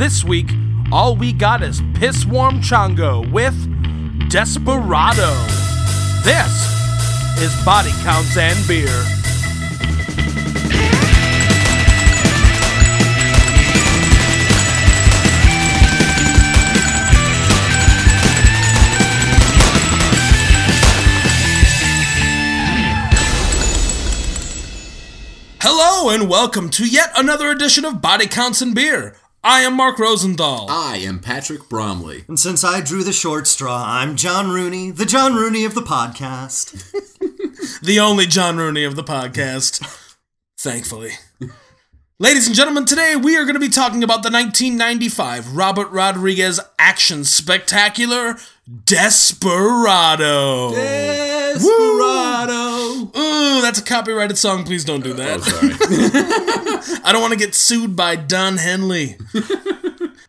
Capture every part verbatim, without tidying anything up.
This week, all we got is Piss Warm Chongo with Desperado. This is Body Counts and Beer. Hello and welcome to yet another edition of Body Counts and Beer. I am Mark Rosenthal. I am Patrick Bromley. And since I drew the short straw, I'm John Rooney, the John Rooney of the podcast. The only John Rooney of the podcast, thankfully. Ladies and gentlemen, today we are going to be talking about the nineteen ninety-five Robert Rodriguez action spectacular, Desperado. Desperado. Woo. Ooh, that's a copyrighted song. Please don't do that. Uh, oh, sorry. I don't want to get sued by Don Henley.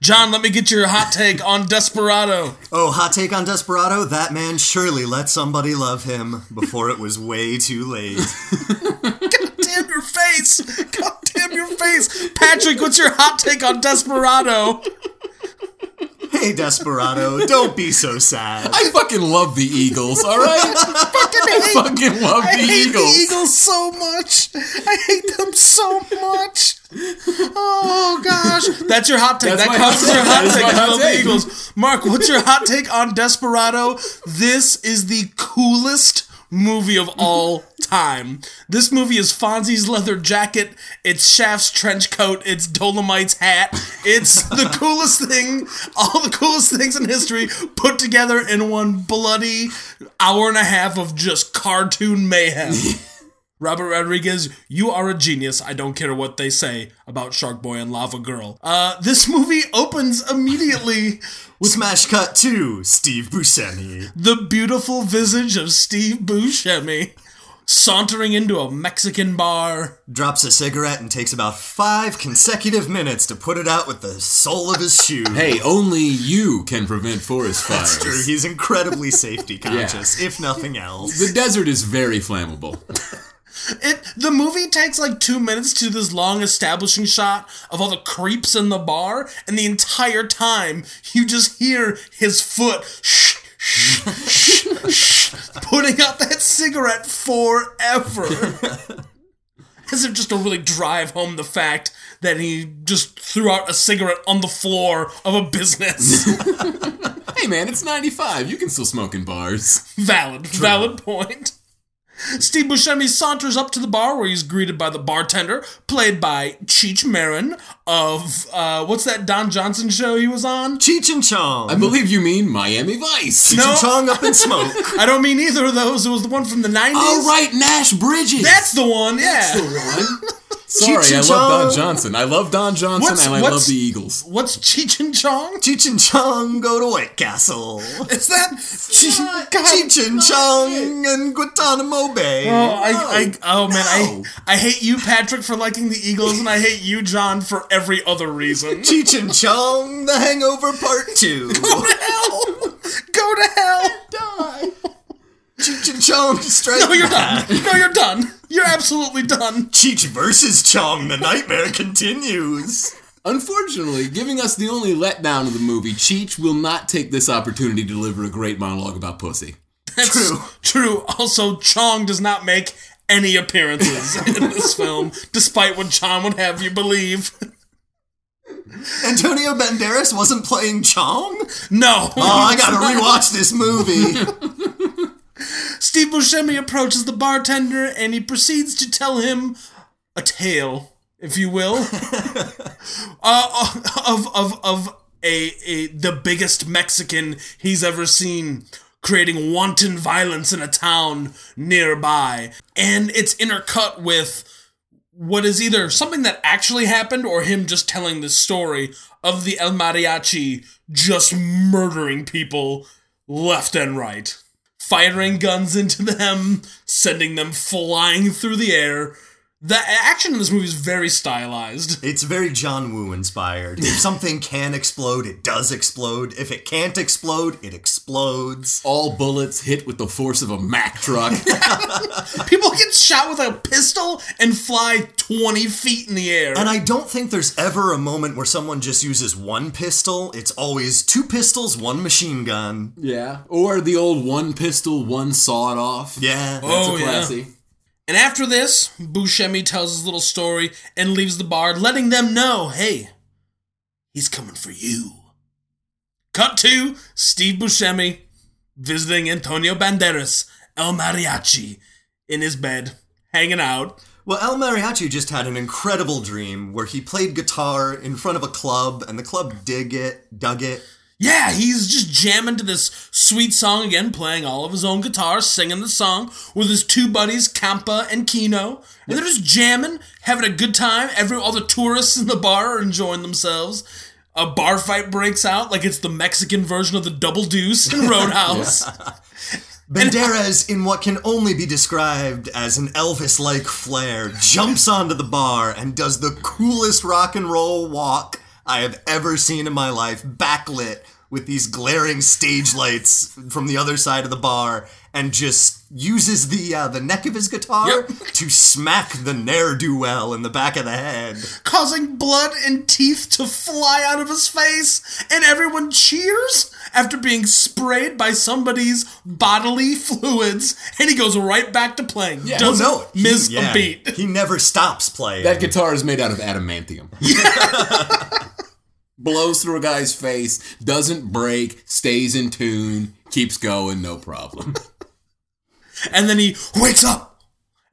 John, let me get your hot take on Desperado. Oh, hot take on Desperado? That man surely let somebody love him before it was way too late. God damn your face. God damn your face. Patrick, what's your hot take on Desperado? Hey, Desperado, don't be so sad. I fucking love the Eagles, all right? I fucking, hate, I fucking love I the hate Eagles. I hate the Eagles so much. I hate them so much. Oh, gosh. That's your hot take. That's that counts as your hot take. I love the Eagles. Mark, what's your hot take on Desperado? This is the coolest movie of all time. This movie is Fonzie's leather jacket, it's Shaft's trench coat, it's Dolomite's hat. It's the coolest thing, all the coolest things in history put together in one bloody hour and a half of just cartoon mayhem. Robert Rodriguez, you are a genius. I don't care what they say about Shark Boy and Lava Girl. Uh, this movie opens immediately with smash cut to Steve Buscemi. The beautiful visage of Steve Buscemi sauntering into a Mexican bar. Drops a cigarette and takes about five consecutive minutes to put it out with the sole of his shoe. Hey, only you can prevent forest fires. That's true. He's incredibly safety conscious, yeah. If nothing else. The desert is very flammable. It the movie takes like two minutes to this long establishing shot of all the creeps in the bar, and the entire time you just hear his foot shh shh shh shh putting out that cigarette forever. As if just to really drive home the fact that he just threw out a cigarette on the floor of a business. Hey man, it's ninety-five. You can still smoke in bars. Valid, True. valid point. Steve Buscemi saunters up to the bar where he's greeted by the bartender, played by Cheech Marin of, uh, what's that Don Johnson show he was on? Cheech and Chong. I believe you mean Miami Vice. Cheech no. and Chong Up in Smoke. I don't mean either of those. It was the one from the nineties. Oh, right, Nash Bridges. That's the one, yeah. That's the one. Sorry, I love Don Johnson. I love Don Johnson, what's, and I love the Eagles. What's Cheech and Chong? Cheech and Chong Go to White Castle. Is that Cheech, not, Cheech and Chong and Guantanamo Bay? Oh, no. I, I, oh man, no. I, I hate you, Patrick, for liking the Eagles, and I hate you, John, for every other reason. Cheech and Chong, The Hangover Part Two. Go to hell! Go to hell! And die. Cheech and Chong straight. No, you're back. done. No, you're done. You're absolutely done. Cheech versus Chong, the nightmare continues. Unfortunately, giving us the only letdown of the movie, Cheech will not take this opportunity to deliver a great monologue about pussy. That's true. True. Also, Chong does not make any appearances in this film, despite what John would have you believe. Antonio Banderas wasn't playing Chong? No. Oh, I gotta rewatch this movie. Steve Buscemi approaches the bartender and he proceeds to tell him a tale, if you will, uh, of of of a, a the biggest Mexican he's ever seen, creating wanton violence in a town nearby, and it's intercut with what is either something that actually happened or him just telling the story of the El Mariachi just murdering people left and right. Firing guns into them, sending them flying through the air. The action in this movie is very stylized. It's very John Woo inspired. If something can explode, it does explode. If it can't explode, it explodes. All bullets hit with the force of a Mack truck. People get shot with a pistol and fly twenty feet in the air. And I don't think there's ever a moment where someone just uses one pistol. It's always two pistols, one machine gun. Yeah. Or the old one pistol, one sawed off. Yeah. That's oh, a classy. Yeah. And after this, Buscemi tells his little story and leaves the bar, letting them know, hey, he's coming for you. Cut to Steve Buscemi visiting Antonio Banderas, El Mariachi, in his bed, hanging out. Well, El Mariachi just had an incredible dream where he played guitar in front of a club, and the club dig it, dug it. Yeah, he's just jamming to this sweet song again, playing all of his own guitar, singing the song with his two buddies, Campa and Kino. And they're just jamming, having a good time. Every all the tourists in the bar are enjoying themselves. A bar fight breaks out like it's the Mexican version of the Double Deuce in Roadhouse. Yeah. Banderas, in what can only be described as an Elvis-like flair, jumps onto the bar and does the coolest rock and roll walk I have ever seen in my life, backlit with these glaring stage lights from the other side of the bar, and just uses the uh, the neck of his guitar yep. to smack the ne'er-do-well in the back of the head, causing blood and teeth to fly out of his face, and everyone cheers after being sprayed by somebody's bodily fluids, and he goes right back to playing. Yeah. Doesn't well, no, miss he, yeah, a beat. He never stops playing. That guitar is made out of adamantium. Yeah. Blows through a guy's face, doesn't break, stays in tune, keeps going, no problem. And then he wakes up,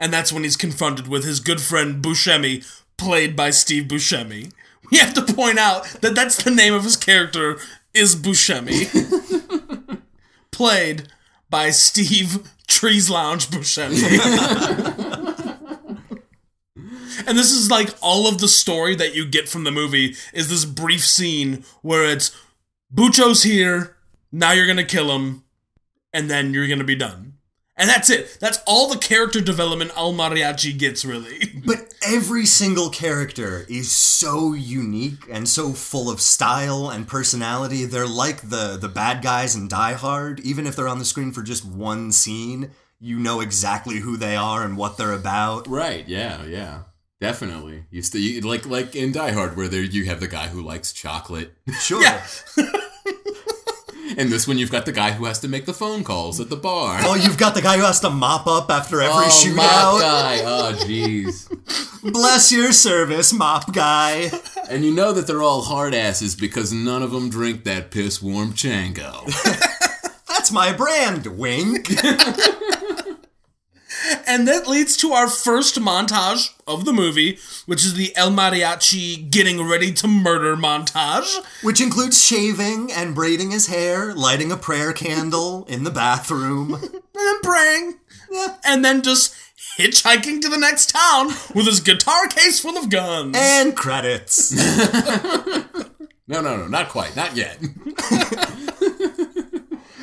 and that's when he's confronted with his good friend Buscemi, played by Steve Buscemi. We have to point out that that's the name of his character, is Buscemi. Played by Steve Trees Lounge Buscemi. And this is like all of the story that you get from the movie is this brief scene where it's Bucho's here, now you're going to kill him, and then you're going to be done. And that's it. That's all the character development El Mariachi gets, really. But every single character is so unique and so full of style and personality. They're like the, the bad guys in Die Hard, even if they're on the screen for just one scene. You know exactly who they are and what they're about. Right, yeah, yeah. Definitely. You st- you, like like in Die Hard, where there you have the guy who likes chocolate. Sure. Yeah. And this one, you've got the guy who has to make the phone calls at the bar. Oh, you've got the guy who has to mop up after every oh, shootout. Mop guy. Oh, jeez. Bless your service, mop guy. And you know that they're all hard asses because none of them drink that piss warm Chango. That's my brand, wink. And that leads to our first montage of the movie, which is the El Mariachi getting ready to murder montage. Which includes shaving and braiding his hair, lighting a prayer candle in the bathroom. And then praying. Yeah. And then just hitchhiking to the next town with his guitar case full of guns. And credits. No, no, no, not quite. Not yet.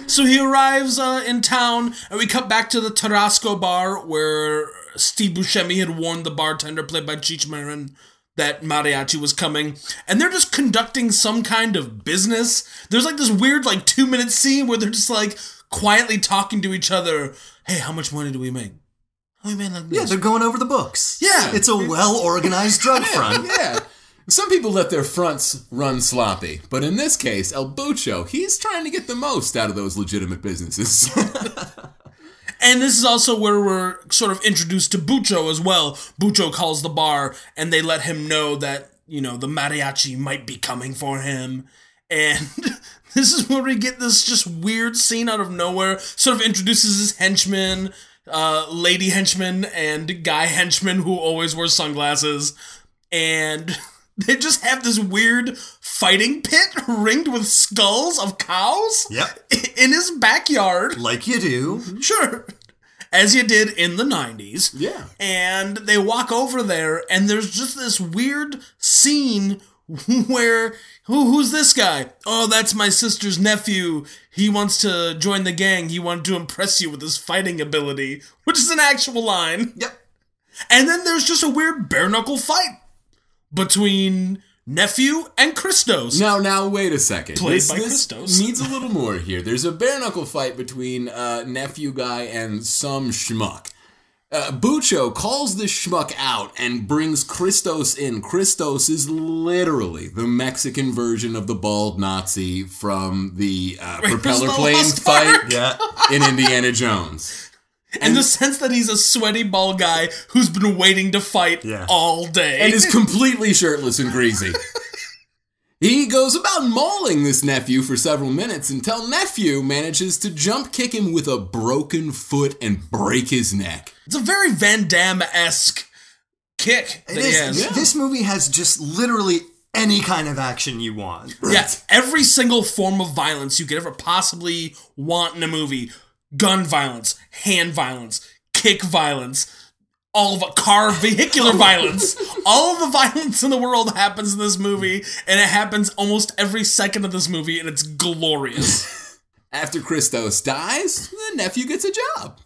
So he arrives uh, in town, and we cut back to the Tarasco bar where Steve Buscemi had warned the bartender, played by Cheech Marin, that Mariachi was coming. And they're just conducting some kind of business. There's like this weird like two-minute scene where they're just like quietly talking to each other. Hey, how much money do we make? How do we make like this? Yeah, they're going over the books. Yeah. It's a well-organized drug front. Yeah. Some people let their fronts run sloppy, but in this case, El Bucho, he's trying to get the most out of those legitimate businesses. And this is also where we're sort of introduced to Bucho as well. Bucho calls the bar, and they let him know that, you know, the mariachi might be coming for him. And this is where we get this just weird scene out of nowhere, sort of introduces his henchmen, uh, lady henchman, and guy henchman who always wears sunglasses, and they just have this weird fighting pit ringed with skulls of cows yep. in his backyard. Like you do. Sure. As you did in the nineties. Yeah. And they walk over there, and there's just this weird scene where, who, who's this guy? Oh, that's my sister's nephew. He wants to join the gang. He wanted to impress you with his fighting ability, which is an actual line. Yep. And then there's just a weird bare-knuckle fight between Nephew and Christos. Now, now, wait a second. Played this, by this Christos. Needs a little more here. There's a bare-knuckle fight between uh, Nephew guy and some schmuck. Uh, Bucho calls this schmuck out and brings Christos in. Christos is literally the Mexican version of the bald Nazi from the uh, propeller the plane fight yeah. in Indiana Jones. In the sense that he's a sweaty bald guy who's been waiting to fight yeah. all day. And is completely shirtless and greasy. He goes about mauling this nephew for several minutes until Nephew manages to jump kick him with a broken foot and break his neck. It's a very Van Damme-esque kick. It is. He has. Yeah. This movie has just literally any kind of action you want. Right. Yeah, every single form of violence you could ever possibly want in a movie. Gun violence, hand violence, kick violence, all of car vehicular violence. All the violence in the world happens in this movie, and it happens almost every second of this movie, and it's glorious. After Christos dies, the nephew gets a job.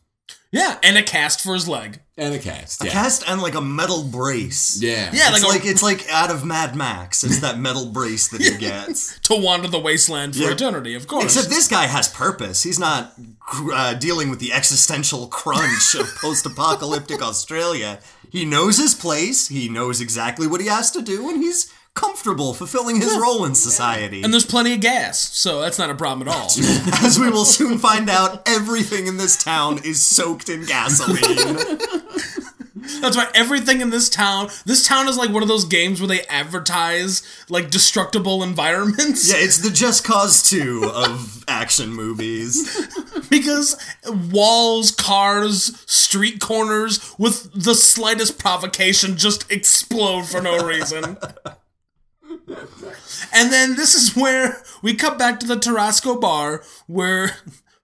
Yeah, and a cast for his leg. And a cast, yeah. A cast and, like, a metal brace. Yeah. yeah it's, like, like, it's like out of Mad Max. It's that metal brace that he gets. To wander the wasteland for yeah. eternity, of course. Except this guy has purpose. He's not uh, dealing with the existential crunch of post-apocalyptic Australia. He knows his place. He knows exactly what he has to do, and he's comfortable fulfilling his role in society. And there's plenty of gas, so that's not a problem at all. As we will soon find out, everything in this town is soaked in gasoline. That's why everything in this town, this town is like one of those games where they advertise, like, destructible environments. Yeah, it's the Just Cause two of action movies. Because walls, cars, street corners, with the slightest provocation, just explode for no reason. And then this is where we come back to the Tarasco bar, where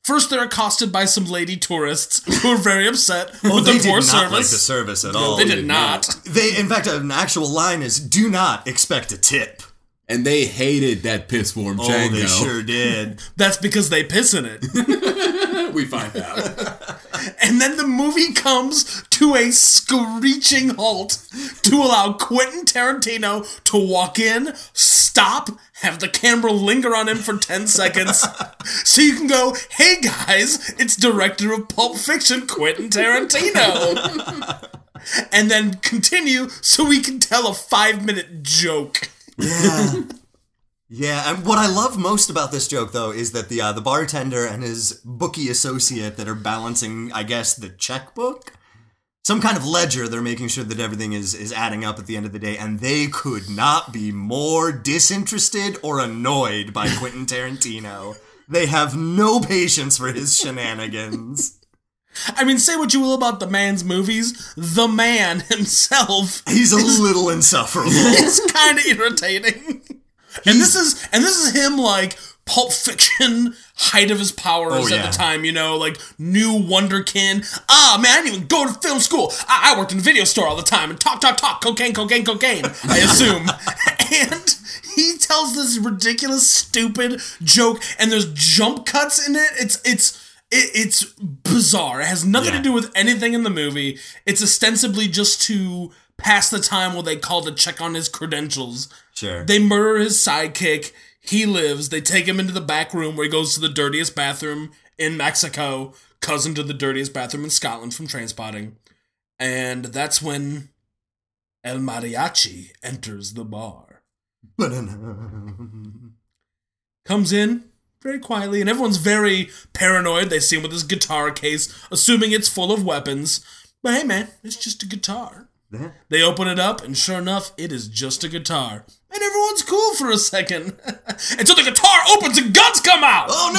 first they're accosted by some lady tourists who are very upset oh, with the poor service. They did not like the service at all. They did not. They, in fact, an actual line is, do not expect a tip. And they hated that piss-warm oh, Django. Oh, they sure did. That's because they piss in it. We find out. And then the movie comes to a screeching halt to allow Quentin Tarantino to walk in, stop, have the camera linger on him for ten seconds, so you can go, hey guys, it's director of Pulp Fiction, Quentin Tarantino. And then continue so we can tell a five-minute joke. Yeah. Yeah, and what I love most about this joke, though, is that the uh, the bartender and his bookie associate that are balancing, I guess, the checkbook? Some kind of ledger, they're making sure that everything is, is adding up at the end of the day, and they could not be more disinterested or annoyed by Quentin Tarantino. They have no patience for his shenanigans. I mean, say what you will about the man's movies, the man himself... He's a is, little insufferable. It's kind of irritating. He's, and this is and this is him, like, Pulp Fiction, height of his powers oh, yeah. at the time, you know, like, new wonderkin. Ah, man, I didn't even go to film school. I, I worked in a video store all the time and talk, talk, talk, cocaine, cocaine, cocaine, I assume. And he tells this ridiculous, stupid joke, and there's jump cuts in it. It's, it's... It, it's bizarre. It has nothing yeah. to do with anything in the movie. It's ostensibly just to pass the time while they call to check on his credentials. Sure. They murder his sidekick. He lives. They take him into the back room where he goes to the dirtiest bathroom in Mexico, cousin to the dirtiest bathroom in Scotland from Trainspotting. And that's when El Mariachi enters the bar. Comes in. Very quietly, and everyone's very paranoid. They see him with his guitar case, assuming it's full of weapons. But hey, man, it's just a guitar. Yeah. They open it up, and sure enough, it is just a guitar. And everyone's cool for a second. Until the guitar opens and guns come out! Oh,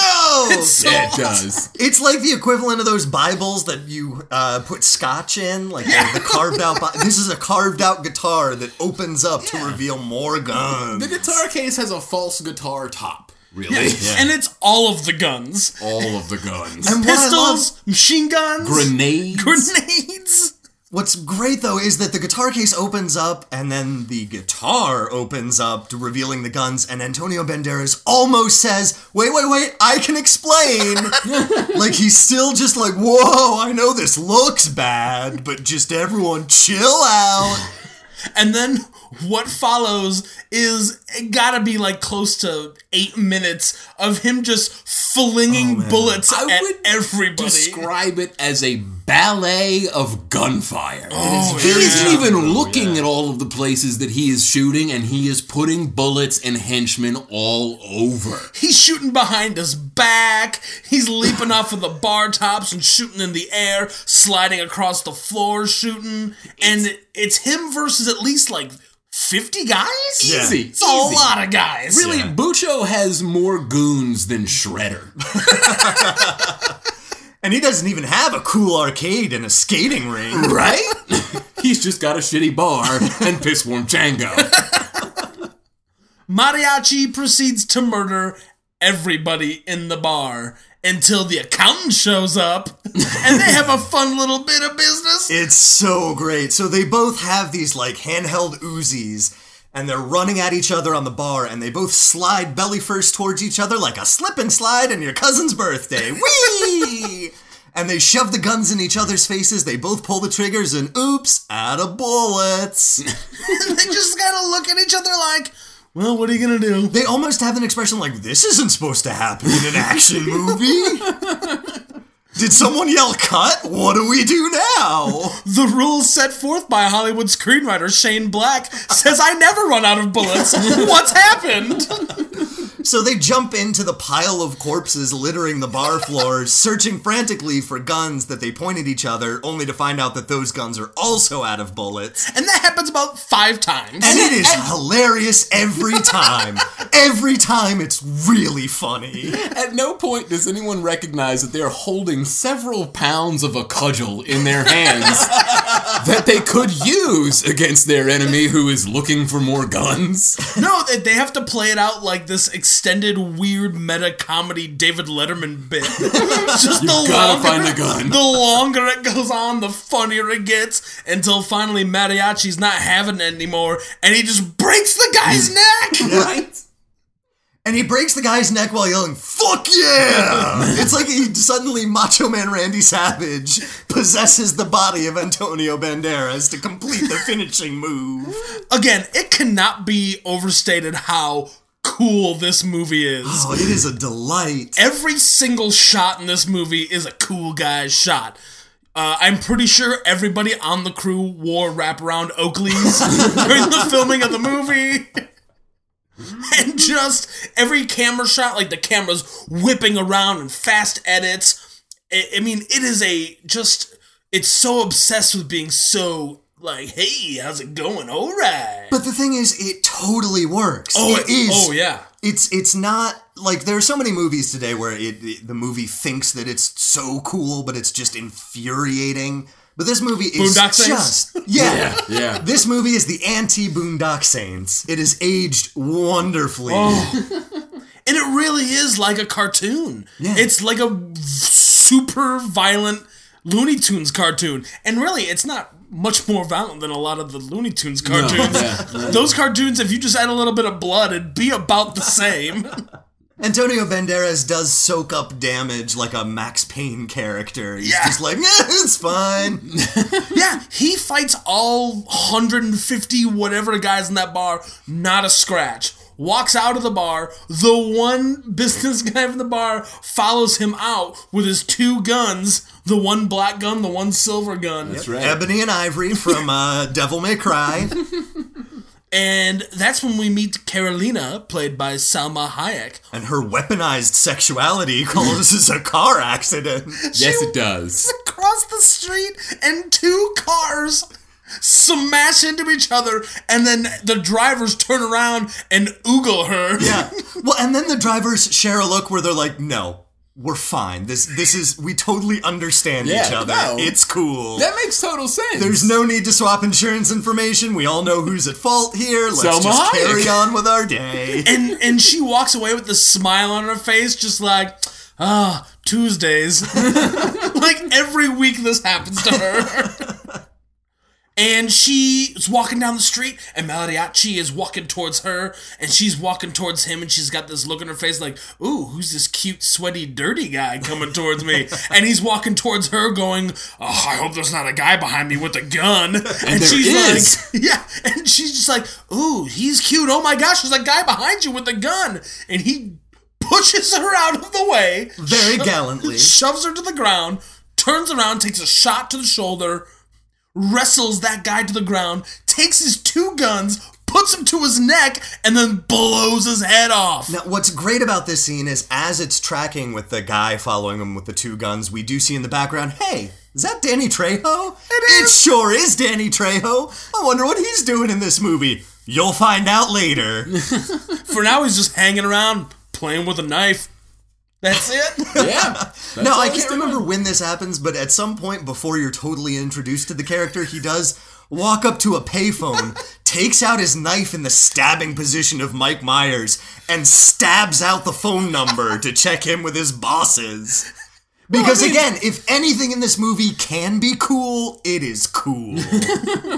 no! It's so yeah, it does. Awesome. It's like the equivalent of those Bibles that you uh, put scotch in. Like yeah. the, the carved-out... Bi- this is a carved-out guitar that opens up yeah. to reveal more guns. The guitar case has a false guitar top. Really? Yeah. Yeah. And it's all of the guns. All of the guns. And pistols, love, machine guns. Grenades. Grenades. What's great, though, is that the guitar case opens up, and then the guitar opens up, to revealing the guns, and Antonio Banderas almost says, wait, wait, wait, I can explain! Like, he's still just like, whoa, I know this looks bad, but just everyone chill out. And then what follows is gotta be like close to eight minutes of him just flinging oh, bullets I at would everybody. Describe it as a ballet of gunfire. Oh, he yeah. isn't even looking oh, yeah. at all of the places that he is shooting, and he is putting bullets and henchmen all over. He's shooting behind his back. He's leaping off of the bar tops and shooting in the air, sliding across the floor, shooting, and it's, it's him versus at least like fifty guys? Yeah. Easy. It's a Easy. lot of guys. Really, yeah. Bucho has more goons than Shredder. And he doesn't even have a cool arcade and a skating rink. Right? He's just got a shitty bar and piss-warm Django. Mariachi proceeds to murder everybody in the bar until the accountant shows up and they have a fun little bit of business. It's so great. So they both have these like handheld Uzis and they're running at each other on the bar and they both slide belly first towards each other like a slip and slide on your cousin's birthday. Whee! And they shove the guns in each other's faces. They both pull the triggers and oops, out of bullets. They just gotta look at each other like, well, what are you going to do? They almost have an expression like, this isn't supposed to happen in an action movie. Did someone yell cut? What do we do now? The rules set forth by Hollywood screenwriter Shane Black says I never run out of bullets. What's happened? So they jump into the pile of corpses littering the bar floor, searching frantically for guns that they point at each other, only to find out that those guns are also out of bullets. And that happens about five times. And it is and- hilarious every time. Every time it's really funny. At no point does anyone recognize that they're holding several pounds of a cudgel in their hands that they could use against their enemy who is looking for more guns. No, they have to play it out like this extended weird meta comedy David Letterman bit. Just you the gotta longer, find a gun. The longer it goes on, the funnier it gets, until finally Mariachi's not having it anymore, and he just breaks the guy's neck. Right? And he breaks the guy's neck while yelling, fuck yeah! It's like he suddenly Macho Man Randy Savage possesses the body of Antonio Banderas to complete the finishing move. Again, it cannot be overstated how cool this movie is. Oh, it is a delight. Every single shot in this movie is a cool guy's shot. Uh, I'm pretty sure everybody on the crew wore wraparound Oakleys during the filming of the movie. And just every camera shot, like the camera's whipping around and fast edits. I, I mean, it is a just, it's so obsessed with being so like, hey, how's it going? All right. But the thing is, it totally works. Oh, it is. Oh, yeah. It's it's not like there are so many movies today where it, it the movie thinks that it's so cool, but it's just infuriating. But this movie is Boondock Saints? just... Yeah. yeah, yeah. This movie is the anti-Boondock Saints. It is aged wonderfully. Oh. And it really is like a cartoon. Yeah. It's like a super violent Looney Tunes cartoon. And really, it's not much more violent than a lot of the Looney Tunes cartoons. No. Yeah. Those cartoons, if you just add a little bit of blood, it'd be about the same. Antonio Banderas does soak up damage like a Max Payne character. He's yeah. just like, eh, it's fine. Yeah, he fights all one hundred fifty whatever guys in that bar, not a scratch. Walks out of the bar. The one business guy from the bar follows him out with his two guns. The one black gun, the one silver gun. That's right. Ebony and Ivory from uh, Devil May Cry. And that's when we meet Carolina, played by Salma Hayek. And her weaponized sexuality causes a car accident. Yes, it does. She walks across the street and two cars smash into each other, and then the drivers turn around and oogle her. Yeah. Well, and then the drivers share a look where they're like, no. We're fine. This this is, we totally understand yeah, each other. No. It's cool. That makes total sense. There's no need to swap insurance information. We all know who's at fault here. Let's Selma just Hayek. carry on with our day. And and she walks away with this smile on her face, just like, ah, Tuesdays. Like every week this happens to her. And she's walking down the street, and Mariachi is walking towards her, and she's walking towards him, and she's got this look on her face like, ooh, who's this cute, sweaty, dirty guy coming towards me? And he's walking towards her going, oh, I hope there's not a guy behind me with a gun. And, and she's is. like, yeah, and she's just like, ooh, he's cute. Oh my gosh, there's a guy behind you with a gun. And he pushes her out of the way. Very sho- gallantly. Shoves her to the ground, turns around, takes a shot to the shoulder, wrestles that guy to the ground, takes his two guns, puts him to his neck, and then blows his head off. Now, what's great about this scene is as it's tracking with the guy following him with the two guns, we do see in the background, hey, is that Danny Trejo? It is. It sure is Danny Trejo. I wonder what he's doing in this movie. You'll find out later. For now, he's just hanging around, playing with a knife. That's it? Yeah. Now, I can't remember when this happens, but at some point before you're totally introduced to the character, he does walk up to a payphone, takes out his knife in the stabbing position of Mike Myers, and stabs out the phone number to check in with his bosses. Because, well, I mean, again, if anything in this movie can be cool, it is cool.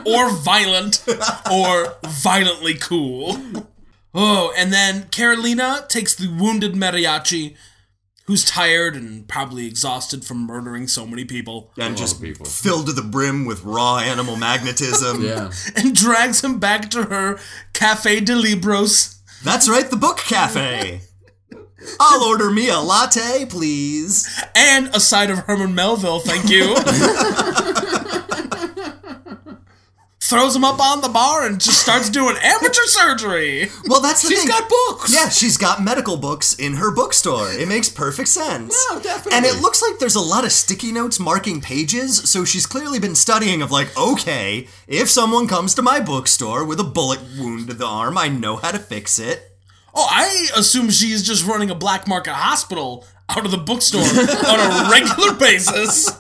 Or violent. Or violently cool. Oh, and then Carolina takes the wounded Mariachi, who's tired and probably exhausted from murdering so many people. And just people. Filled to the brim with raw animal magnetism. Yeah. And drags him back to her Café de Libros. That's right, the book cafe. I'll order me a latte, please. And a side of Herman Melville, thank you. Throws him up on the bar and just starts doing amateur surgery. Well, that's the she's thing. She's got books. Yeah, she's got medical books in her bookstore. It makes perfect sense. No, definitely. And it looks like there's a lot of sticky notes marking pages, so she's clearly been studying of like, okay, if someone comes to my bookstore with a bullet wound to the arm, I know how to fix it. Oh, I assume she's just running a black market hospital out of the bookstore on a regular basis.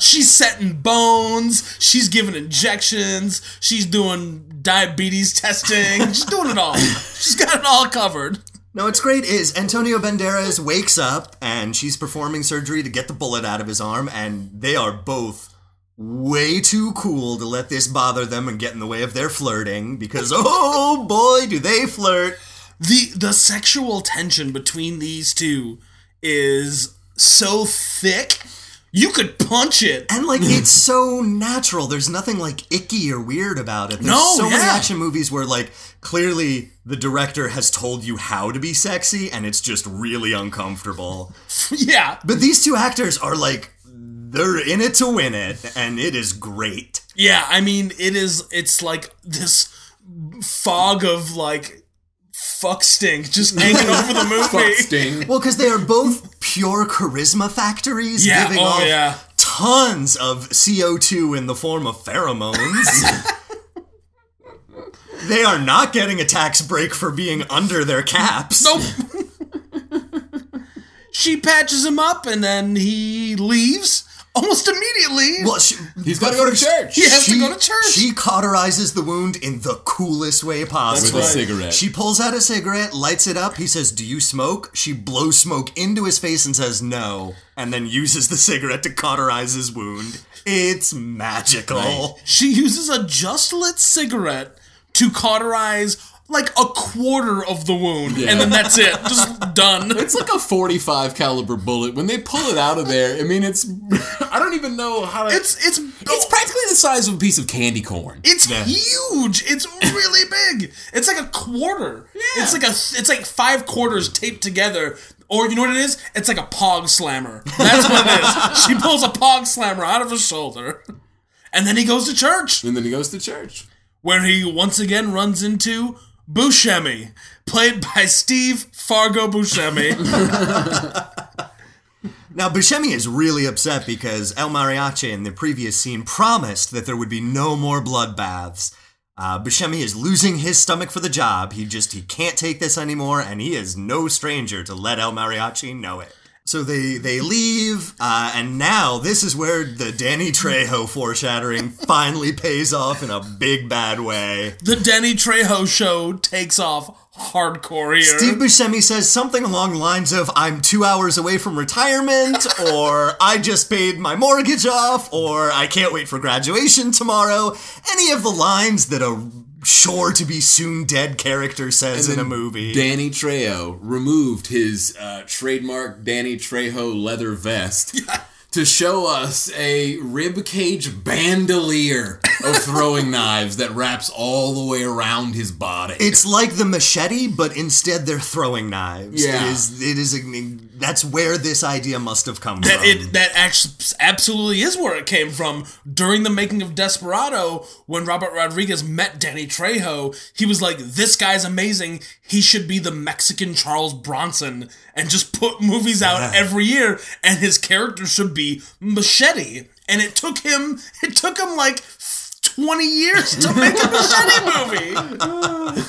She's setting bones, she's giving injections, she's doing diabetes testing, she's doing it all. She's got it all covered. No, what's great is Antonio Banderas wakes up and she's performing surgery to get the bullet out of his arm, and they are both way too cool to let this bother them and get in the way of their flirting, because oh boy, do they flirt. The the sexual tension between these two is so thick, you could punch it. And, like, it's so natural. There's nothing, like, icky or weird about it. There's no, so yeah. many action movies where, like, clearly the director has told you how to be sexy, and it's just really uncomfortable. Yeah. But these two actors are, like, they're in it to win it, and it is great. Yeah, I mean, it is, it's like this fog of, like, fuck stink just hanging over the movie. Fuck stink. Well, because they are both pure charisma factories, yeah, giving oh, off yeah. tons of C O two in the form of pheromones. They are not getting a tax break for being under their caps. Nope. She patches him up and then he leaves. Almost immediately. Well, she, he's got to go to church. He has she, to go to church. She cauterizes the wound in the coolest way possible. With a cigarette. She pulls out a cigarette, lights it up. He says, do you smoke? She blows smoke into his face and says no, and then uses the cigarette to cauterize his wound. It's magical. Right. She uses a just-lit cigarette to cauterize like a quarter of the wound, yeah. and then that's it. Just done. It's like a forty-five caliber bullet. When they pull it out of there, I mean, it's... I don't even know how to... It's it's it's practically the size of a piece of candy corn. It's yeah. huge. It's really big. It's like a quarter. Yeah. It's like a. It's like five quarters taped together. Or you know what it is? It's like a pog slammer. That's what it is. She pulls a pog slammer out of his shoulder. And then he goes to church. And then he goes to church. Where he once again runs into... Buscemi, played by Steve Fargo Buscemi. Now, Buscemi is really upset because El Mariachi in the previous scene promised that there would be no more bloodbaths. Uh, Buscemi is losing his stomach for the job. He just, he can't take this anymore, and he is no stranger to let El Mariachi know it. So they, they leave, uh, and now this is where the Danny Trejo foreshadowing finally pays off in a big bad way. The Danny Trejo show takes off hardcore here. Steve Buscemi says something along the lines of, I'm two hours away from retirement, or I just paid my mortgage off, or I can't wait for graduation tomorrow. Any of the lines that a sure-to-be-soon-dead character says in a movie. Danny Trejo removed his uh, trademark Danny Trejo leather vest to show us a ribcage bandolier of throwing knives that wraps all the way around his body. It's like the machete, but instead they're throwing knives. Yeah. It is, it is a, that's where this idea must have come that from. It, that actually absolutely is where it came from. During the making of Desperado, when Robert Rodriguez met Danny Trejo, he was like, this guy's amazing. He should be the Mexican Charles Bronson and just put movies out yeah. every year, and his character should be Machete, and it took him it took him like twenty years to make a Machete movie.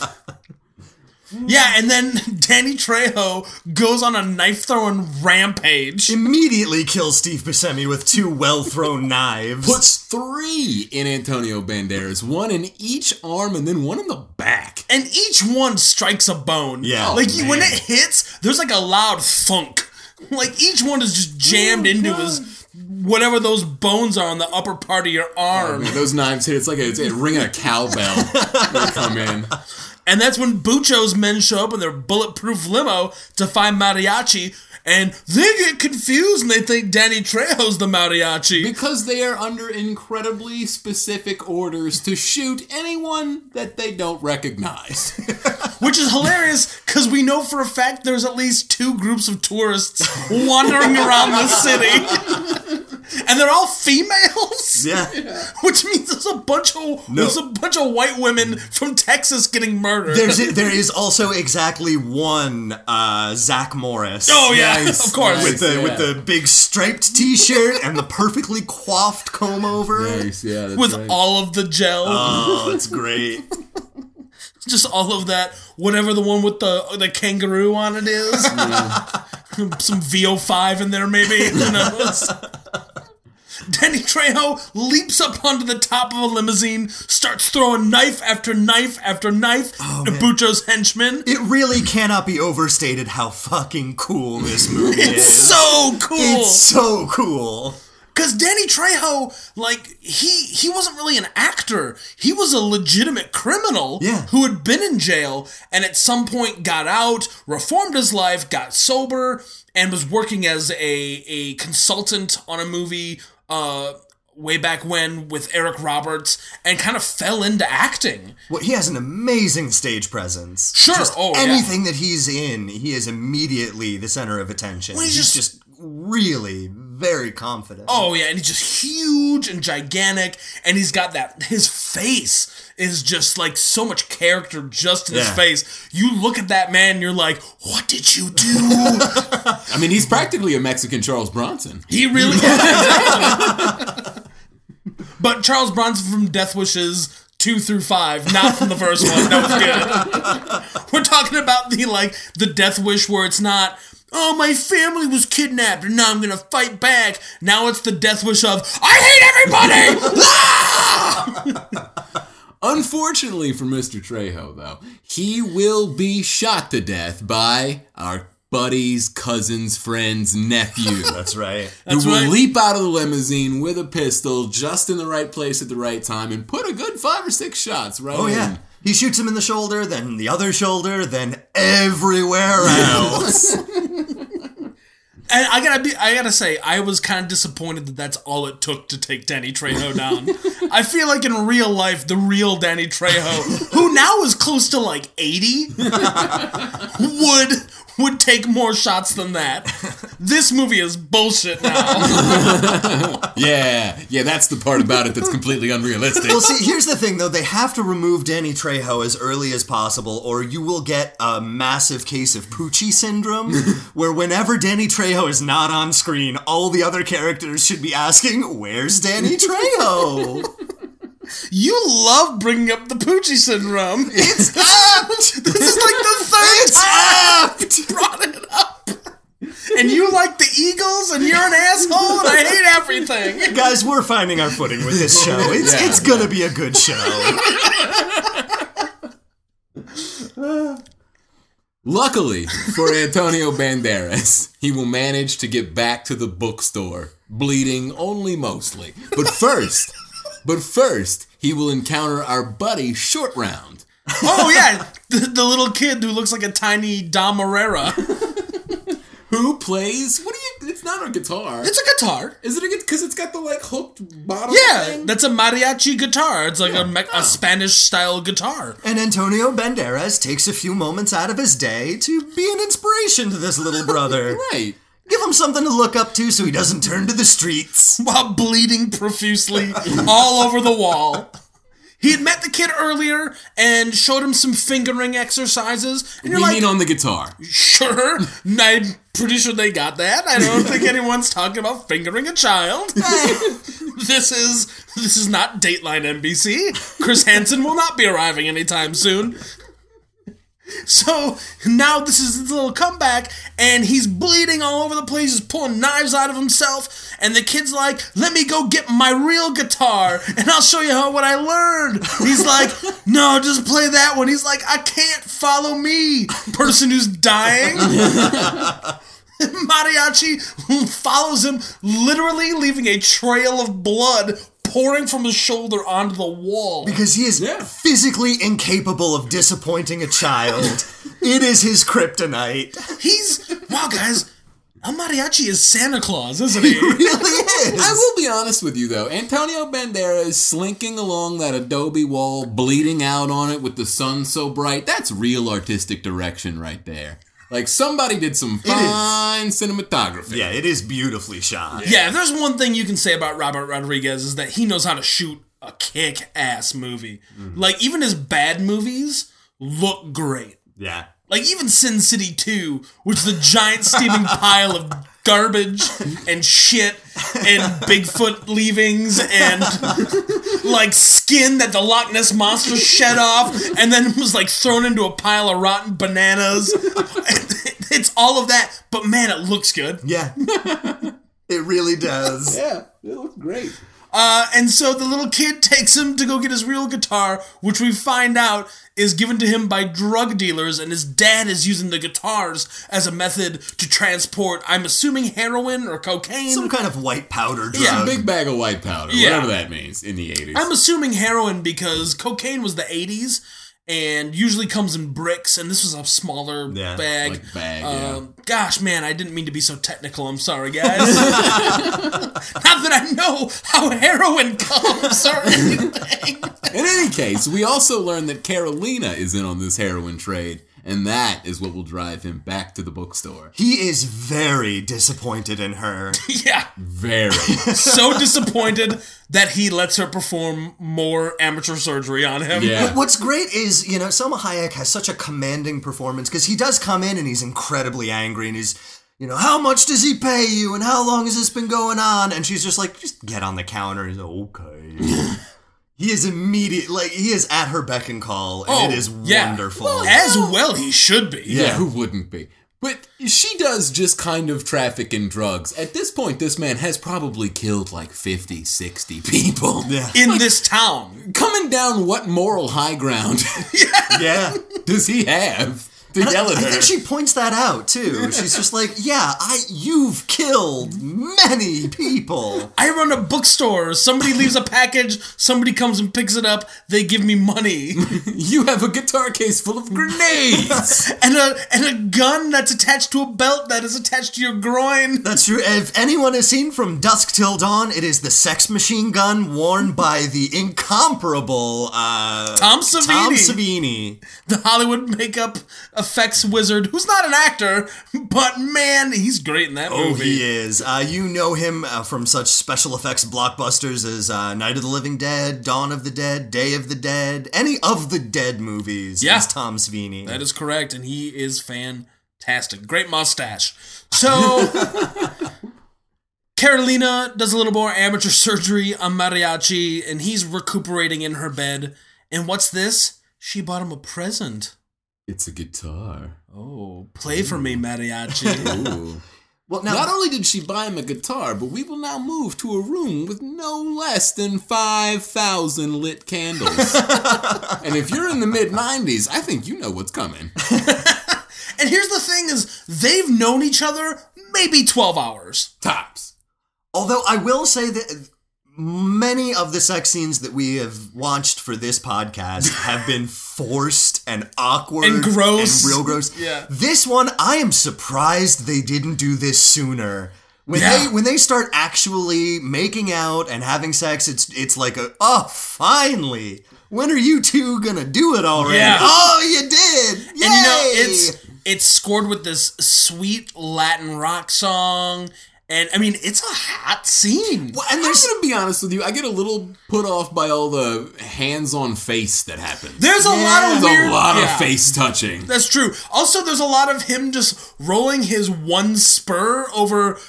Yeah, and then Danny Trejo goes on a knife throwing rampage, immediately kills Steve Buscemi with two well thrown knives, puts three in Antonio Banderas, one in each arm and then one in the back, and each one strikes a bone. Yeah, like oh, you, when it hits, there's like a loud funk. Like, each one is just jammed oh, into God. his, whatever those bones are on the upper part of your arm. Oh, man, those knives hit, it's like a, it's a ring of a cowbell. They come in. And that's when Bucho's men show up in their bulletproof limo to find Mariachi, and they get confused and they think Danny Trejo's the Mariachi. Because they are under incredibly specific orders to shoot anyone that they don't recognize. Which is hilarious, because we know for a fact there's at least two groups of tourists wandering around the city. And they're all females? Yeah. yeah. Which means there's a bunch of no. there's a bunch of white women from Texas getting murdered. There's a, there is also exactly one uh, Zach Morris. Oh yeah, nice, of course. Nice, with the yeah. with the big striped t-shirt and the perfectly coiffed comb over. Nice, yeah. That's with nice. all of the gel. Oh, it's great. Just all of that, whatever the one with the the kangaroo on it is. Yeah. Some V O five in there maybe, who knows? Danny Trejo leaps up onto the top of a limousine, starts throwing knife after knife after knife oh, to Bucho's henchmen. It really cannot be overstated how fucking cool this movie it's is. It's so cool. It's so cool. Because Danny Trejo, like, he he wasn't really an actor. He was a legitimate criminal yeah. who had been in jail and at some point got out, reformed his life, got sober, and was working as a, a consultant on a movie uh, way back when with Eric Roberts, and kind of fell into acting. Well, he has an amazing stage presence. Sure. Just oh, anything yeah. that he's in, he is immediately the center of attention. Well, he's, he's just... just really very confident. Oh yeah, and he's just huge and gigantic, and he's got that, his face is just like so much character just in yeah. his face. You look at that man and you're like, what did you do? I mean, he's practically a Mexican Charles Bronson. He really is. But Charles Bronson from Death Wishes Two through five, not from the first one. That was good. We're talking about the like the Death Wish where it's not, oh, my family was kidnapped, and now I'm going to fight back. Now it's the death wish of, I hate everybody! Unfortunately for Mister Trejo, though, he will be shot to death by our buddies, cousins, friends, nephew. That's right. Who That's will right. leap out of the limousine with a pistol just in the right place at the right time and put a good five or six shots right oh, in. Oh, yeah. He shoots him in the shoulder, then the other shoulder, then everywhere else. And I gotta be—I gotta say—I was kind of disappointed that that's all it took to take Danny Trejo down. I feel like in real life, the real Danny Trejo, who now is close to like eighty, would would take more shots than that. This movie is bullshit now. yeah, yeah, that's the part about it that's completely unrealistic. Well, see, here's the thing, though. They have to remove Danny Trejo as early as possible, or you will get a massive case of Poochie Syndrome, where whenever Danny Trejo is not on screen, all the other characters should be asking, where's Danny Trejo? You love bringing up the Poochie Syndrome. It's apt! This is like the third it's time apt. It's brought it up. And you like the Eagles, and you're an asshole, and I hate everything. Guys, we're finding our footing with this show. It's, yeah, it's gonna yeah. be a good show. Luckily for Antonio Banderas, he will manage to get back to the bookstore, bleeding only mostly. But first, but first, he will encounter our buddy Short Round. Oh yeah, the, the little kid who looks like a tiny Dom Herrera. Who plays? What do you? It's not a guitar. It's a guitar. Is it a guitar? Because it's got the like hooked bottom. Yeah, thing. That's a mariachi guitar. It's like yeah. a, a Spanish style guitar. And Antonio Banderas takes a few moments out of his day to be an inspiration to this little brother. Right. Give him something to look up to so he doesn't turn to the streets while bleeding profusely all over the wall. He had met the kid earlier and showed him some fingering exercises. And you're we like, mean on the guitar. Sure. I'm pretty sure they got that. I don't think anyone's talking about fingering a child. This is this is not Dateline N B C. Chris Hansen will not be arriving anytime soon. So now this is his little comeback, and he's bleeding all over the place. He's pulling knives out of himself, and the kid's like, "Let me go get my real guitar, and I'll show you how what I learned." He's like, "No, just play that one." He's like, "I can't. Follow me, person who's dying." Mariachi follows him, literally leaving a trail of blood pouring from his shoulder onto the wall. Because he is yeah. physically incapable of disappointing a child. It is his kryptonite. He's... Wow, guys. El Mariachi is Santa Claus, isn't he? He really is. I will be honest with you, though. Antonio Banderas is slinking along that adobe wall, bleeding out on it with the sun so bright. That's real artistic direction right there. Like, somebody did some fine cinematography. Yeah, it is beautifully shot. Yeah, if there's one thing you can say about Robert Rodriguez is that he knows how to shoot a kick-ass movie. Mm-hmm. Like, even his bad movies look great. Yeah. Like, even Sin City two, which is a giant steaming pile of garbage and shit and Bigfoot leavings and, like, skin that the Loch Ness Monster shed off and then was, like, thrown into a pile of rotten bananas. It's all of that, but, man, it looks good. Yeah. It really does. Yeah, it looks great. Uh, and so the little kid takes him to go get his real guitar, which we find out is given to him by drug dealers, and his dad is using the guitars as a method to transport, I'm assuming, heroin or cocaine. Some kind of white powder drug. Yeah, big bag of white powder, yeah. Whatever that means, in the eighties. I'm assuming heroin because cocaine was the eighties, and usually comes in bricks, and this was a smaller yeah, bag. Like bag um, yeah. Gosh, man, I didn't mean to be so technical. I'm sorry, guys. Not that I know how heroin comes or anything. In any case, we also learn that Carolina is in on this heroin trade, and that is what will drive him back to the bookstore. He is very disappointed in her. Yeah. Very. So disappointed that he lets her perform more amateur surgery on him. Yeah. What's great is, you know, Salma Hayek has such a commanding performance because he does come in and he's incredibly angry and he's, you know, how much does he pay you and how long has this been going on? And she's just like, just get on the counter. He's like, okay. He is immediate, like, he is at her beck and call, and oh, it is yeah. wonderful. Well, as well he should be. Yeah. Yeah, who wouldn't be? But she does just kind of traffic in drugs. At this point, this man has probably killed like fifty, sixty people. Yeah. In like, this town. Coming down what moral high ground yeah. yeah. does he have to and yell I, at her? I think she points that out, too. She's just like, yeah, I you've killed many people. I run a bookstore. Somebody leaves a package. Somebody comes and picks it up. They give me money. You have a guitar case full of grenades. and a and a gun that's attached to a belt that is attached to your groin. That's true. If anyone has seen From Dusk Till Dawn, it is the sex machine gun worn by the incomparable uh, Tom Savini. Tom Savini. The Hollywood makeup effects wizard, who's not an actor, but man, he's great in that oh, movie. Oh, he is. Uh, you know him uh, from such special effects blockbusters as uh, Night of the Living Dead, Dawn of the Dead, Day of the Dead, any of the Dead movies. Yeah. Is Tom Savini. That is correct, and he is fantastic. Great mustache. So, Carolina does a little more amateur surgery on Mariachi, and he's recuperating in her bed. And what's this? She bought him a present. It's a guitar. Oh, play Ooh. For me, Mariachi. Ooh. Well, now, not only did she buy him a guitar, but we will now move to a room with no less than five thousand lit candles. And if you're in the mid nineties, I think you know what's coming. And here's the thing is, they've known each other maybe twelve hours. Tops. Although I will say that many of the sex scenes that we have watched for this podcast have been forced and awkward. And gross. And real gross. Yeah. This one, I am surprised they didn't do this sooner. When yeah. they when they start actually making out and having sex, it's it's like a oh finally. When are you two gonna do it already? Yeah. Oh, you did! Yay! And you know, it's it's scored with this sweet Latin rock song, and I mean it's a hot scene. Well, and there's, I'm gonna be honest with you, I get a little put off by all the hands-on face that happens. There's a yeah. lot of weird, there's a lot yeah. of face touching. That's true. Also, there's a lot of him just rolling his one spur over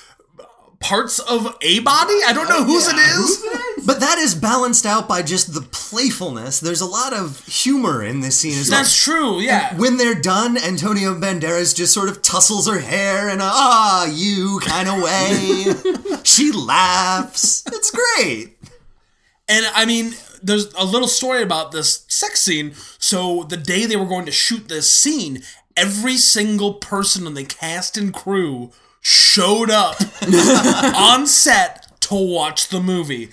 parts of a body? I don't know oh, whose yeah. it is. But that is balanced out by just the playfulness. There's a lot of humor in this scene as well. That's true, yeah. And when they're done, Antonio Banderas just sort of tussles her hair in a, ah, you kind of way. She laughs. It's great. And, I mean, there's a little story about this sex scene. So the day they were going to shoot this scene, every single person in the cast and crew showed up on set to watch the movie.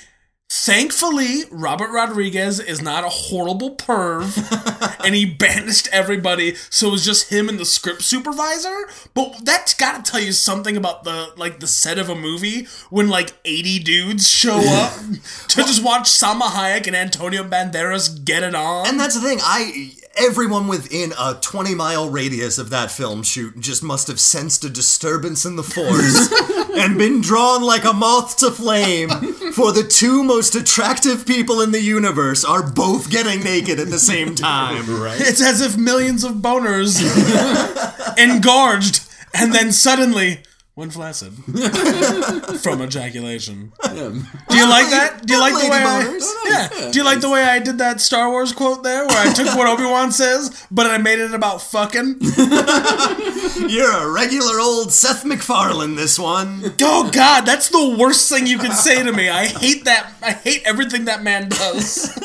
Thankfully, Robert Rodriguez is not a horrible perv, and he banished everybody, so it was just him and the script supervisor. But that's gotta tell you something about the like the set of a movie when like eighty dudes show up to well, just watch Salma Hayek and Antonio Banderas get it on. And that's the thing, I... Everyone within a twenty-mile radius of that film shoot just must have sensed a disturbance in the force and been drawn like a moth to flame, for the two most attractive people in the universe are both getting naked at the same time. Right? It's as if millions of boners engorged and then suddenly went flaccid from ejaculation. Yeah. Do you like that? Do you like the way I, yeah. Do you like the way I did that Star Wars quote there, where I took what Obi-Wan says, but I made it about fucking? You're a regular old Seth MacFarlane, this one. Oh God, that's the worst thing you could say to me. I hate that. I hate everything that man does.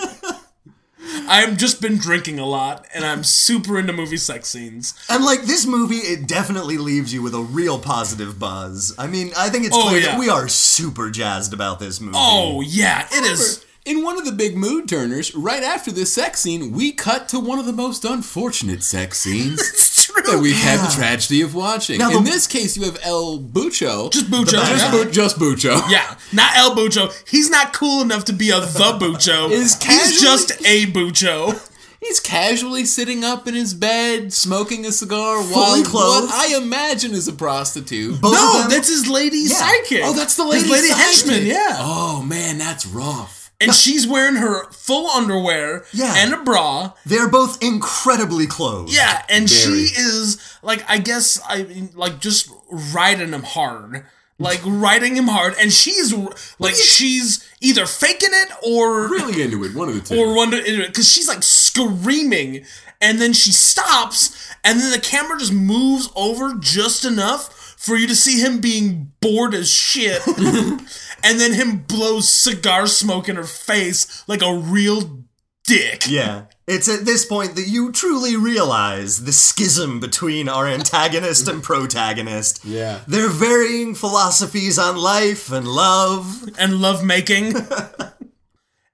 I've just been drinking a lot, and I'm super into movie sex scenes. And, like, this movie, it definitely leaves you with a real positive buzz. I mean, I think it's oh, clear yeah. that we are super jazzed about this movie. Oh, yeah, it is. In one of the big mood turners, right after this sex scene, we cut to one of the most unfortunate sex scenes that we've yeah. had the tragedy of watching. Now, in the, this case, you have El Bucho. Just Bucho. Just, yeah. Bu- just Bucho. Yeah, not El Bucho. He's not cool enough to be a the Bucho. Is casually, He's just a Bucho. He's casually sitting up in his bed, smoking a cigar, while what I imagine is a prostitute. Both no, that's his lady yeah. sidekick. Oh, that's the lady his lady henchman, yeah. Oh, man, that's rough. And no. she's wearing her full underwear yeah. and a bra. They're both incredibly clothed. Yeah, and Very. she is, like, I guess, I mean, like, just riding him hard. Like, riding him hard. And she's, like, she's either faking it or... Really into it, one of the two. Or one into it, because she's, like, screaming. And then she stops, and then the camera just moves over just enough for you to see him being bored as shit, and then him blows cigar smoke in her face like a real dick. Yeah. It's at this point that you truly realize the schism between our antagonist and protagonist. Yeah. Their varying philosophies on life and love. And lovemaking.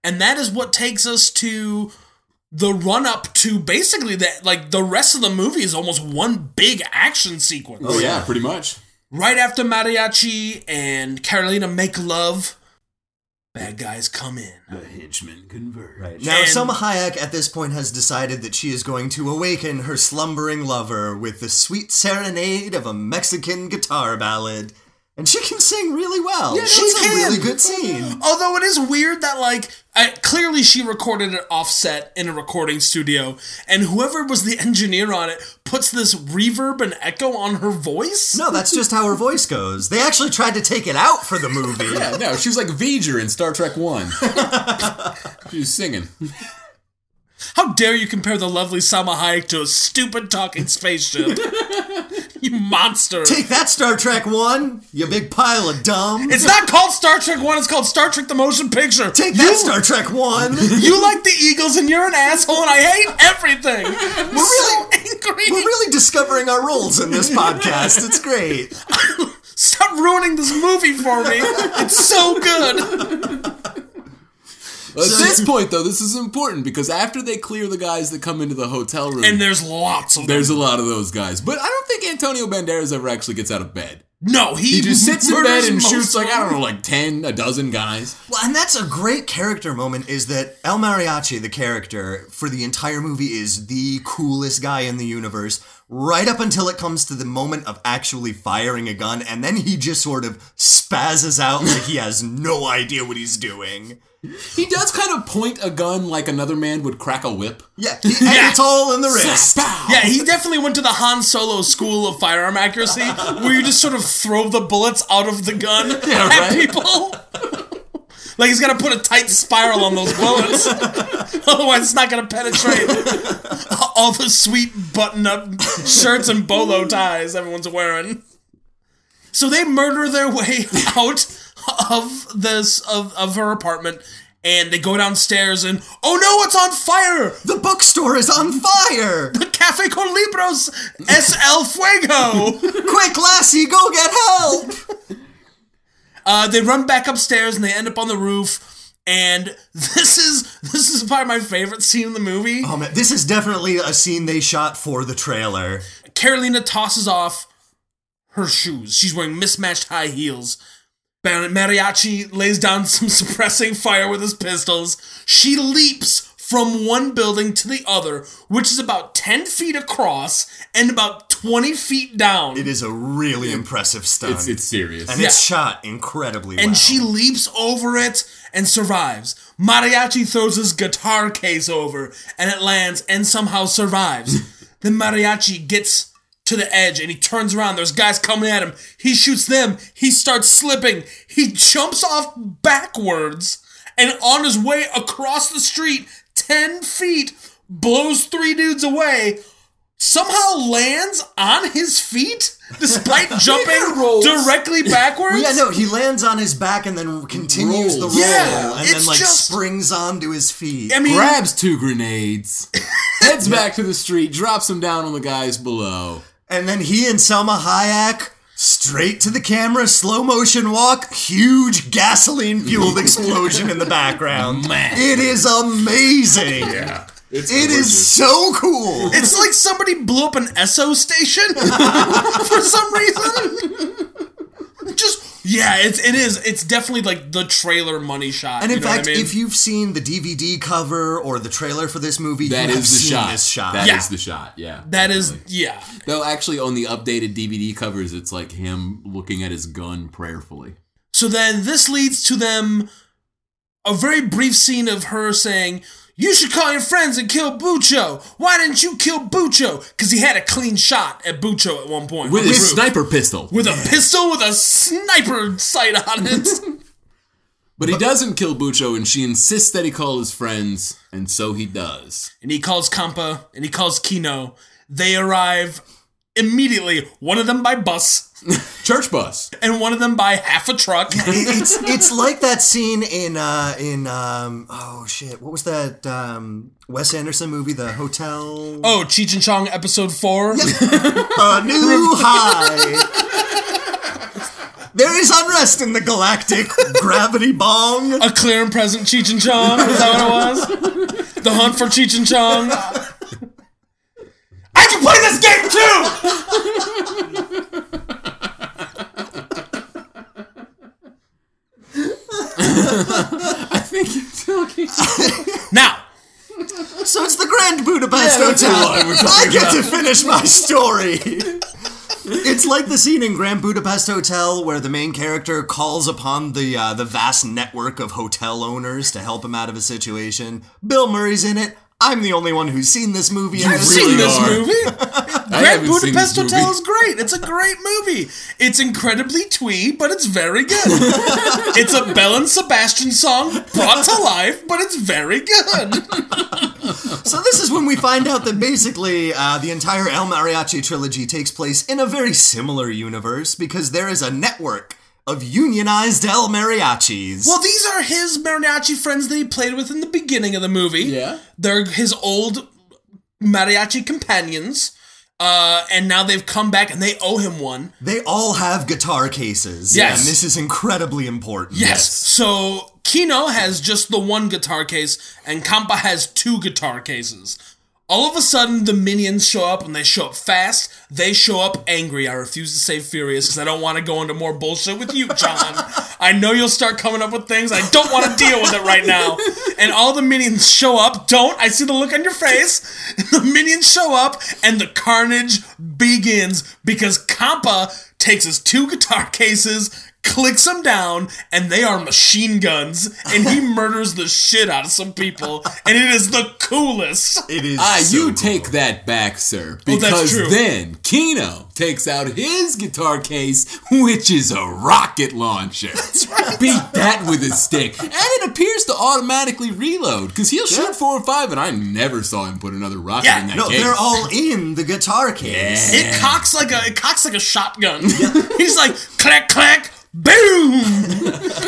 And that is what takes us to the run-up to basically that, like, the rest of the movie is almost one big action sequence. Oh, yeah, pretty much. Right after Mariachi and Carolina make love, bad guys come in. The henchmen converge. Right. Now, and Selma Hayek at this point has decided that she is going to awaken her slumbering lover with the sweet serenade of a Mexican guitar ballad. And she can sing really well. Yeah, she can. It's a really good scene. Although it is weird that, like, I, clearly she recorded it offset in a recording studio, and whoever was the engineer on it puts this reverb and echo on her voice. No, that's just how her voice goes. They actually tried to take it out for the movie. Yeah, no, she was like V'ger in Star Trek One. She was singing. How dare you compare the lovely Salma Hayek to a stupid talking spaceship? You monster. Take that, Star Trek One, you big pile of dumb. It's not called Star Trek One, it's called Star Trek the Motion Picture. Take that, you, Star Trek One. You like the Eagles and you're an asshole and I hate everything. We're so angry. We're really discovering our roles in this podcast. It's great. Stop ruining this movie for me. It's so good. At so, this point, though, this is important because after they clear the guys that come into the hotel room... And there's lots of them. There's a lot of those guys. But I don't think Antonio Banderas ever actually gets out of bed. No, he... He just sits in bed and shoots, like, I don't know, like ten, a dozen guys. Well, and that's a great character moment, is that El Mariachi, the character, for the entire movie is the coolest guy in the universe, right up until it comes to the moment of actually firing a gun, and then he just sort of spazzes out like he has no idea what he's doing. He does kind of point a gun like another man would crack a whip. Yeah, he, and yeah. It's all in the wrist. Yeah, he definitely went to the Han Solo school of firearm accuracy, where you just sort of throw the bullets out of the gun yeah, at right? people. Like he's gonna put a tight spiral on those bullets, otherwise it's not gonna penetrate all the sweet button-up shirts and bolo ties everyone's wearing. So they murder their way out of this of, of her apartment, and they go downstairs and, oh no, it's on fire! The bookstore is on fire! The Cafe Con Libros es el fuego! Quick, lassie, go get help! uh, they run back upstairs and they end up on the roof. And this is this is probably my favorite scene in the movie. Oh man, this is definitely a scene they shot for the trailer. Carolina tosses off her shoes. She's wearing mismatched high heels. Mariachi lays down some suppressing fire with his pistols. She leaps from one building to the other, which is about ten feet across and about twenty feet down. It is a really it, impressive stunt. It's, it's serious. And yeah. It's shot incredibly well. And she leaps over it and survives. Mariachi throws his guitar case over and it lands and somehow survives. Then Mariachi gets to the edge, and he turns around. There's guys coming at him. He shoots them. He starts slipping. He jumps off backwards, and on his way across the street, ten feet, blows three dudes away, somehow lands on his feet, despite jumping directly backwards. Yeah, no, he lands on his back and then continues rolls. the roll, yeah, and then, like, just... springs onto his feet. I mean, grabs two grenades, heads back to the street, drops them down on the guys below. And then he and Salma Hayek, straight to the camera, slow motion walk, huge gasoline-fueled explosion in the background. Man. It is amazing. Yeah. It's it is so cool. It's like somebody blew up an Esso station for some reason. Just, yeah, it's, it is. It's definitely like the trailer money shot. And in you know fact, I mean? If you've seen the D V D cover or the trailer for this movie, that you is have the seen shot. this shot. That yeah. is the shot, yeah. That definitely. is, yeah. Though actually on the updated D V D covers, it's like him looking at his gun prayerfully. So then this leads to them, a very brief scene of her saying, "You should call your friends and kill Bucho. Why didn't you kill Bucho?" Because he had a clean shot at Bucho at one point. With a sniper pistol. With a pistol with a sniper sight on it. But he doesn't kill Bucho, and she insists that he call his friends, and so he does. And he calls Kampa, and he calls Kino. They arrive immediately, one of them by bus. Church bus. And one of them by half a truck. It's it's like that scene in, uh, in um, oh shit, what was that um, Wes Anderson movie, The Hotel? Oh, Cheech and Chong episode four? Yep. A new high. There is unrest in the galactic gravity bong. A clear and present Cheech and Chong, is that what it was? The hunt for Cheech and Chong. I can play this game too! I think you're talking now. So it's the Grand Budapest yeah, Hotel. I get about. to finish my story. It's like the scene in Grand Budapest Hotel where the main character calls upon the uh, the vast network of hotel owners to help him out of a situation. Bill Murray's in it. I'm the only one who's seen this movie. You've seen this movie? Grand Budapest Hotel is great. It's a great movie. It's incredibly twee, but it's very good. It's a Belle and Sebastian song brought to life, but it's very good. So this is when we find out that basically uh, the entire El Mariachi trilogy takes place in a very similar universe, because there is a network of unionized El Mariachis. Well, these are his mariachi friends that he played with in the beginning of the movie. Yeah. They're his old mariachi companions, uh, and now they've come back and they owe him one. They all have guitar cases. Yes. And this is incredibly important. Yes. yes. So Kino has just the one guitar case, and Kampa has two guitar cases. All of a sudden, the minions show up, and they show up fast. They show up angry. I refuse to say furious, because I don't want to go into more bullshit with you, John. I know you'll start coming up with things. I don't want to deal with it right now. And all the minions show up. Don't. I see the look on your face. The minions show up, and the carnage begins, because Kampa takes his two guitar cases, clicks them down, and they are machine guns, and he murders the shit out of some people, and it is the coolest. It is Ah, so you cool. Take that back, sir, because oh, then Kino takes out his guitar case, which is a rocket launcher. That's right. Beat that with a stick, and it appears to automatically reload, because he'll shoot yeah. four or five, and I never saw him put another rocket yeah, in that no, case. They're all in the guitar case. Yeah. It cocks like a it cocks like a shotgun. He's like, clack, clack, boom!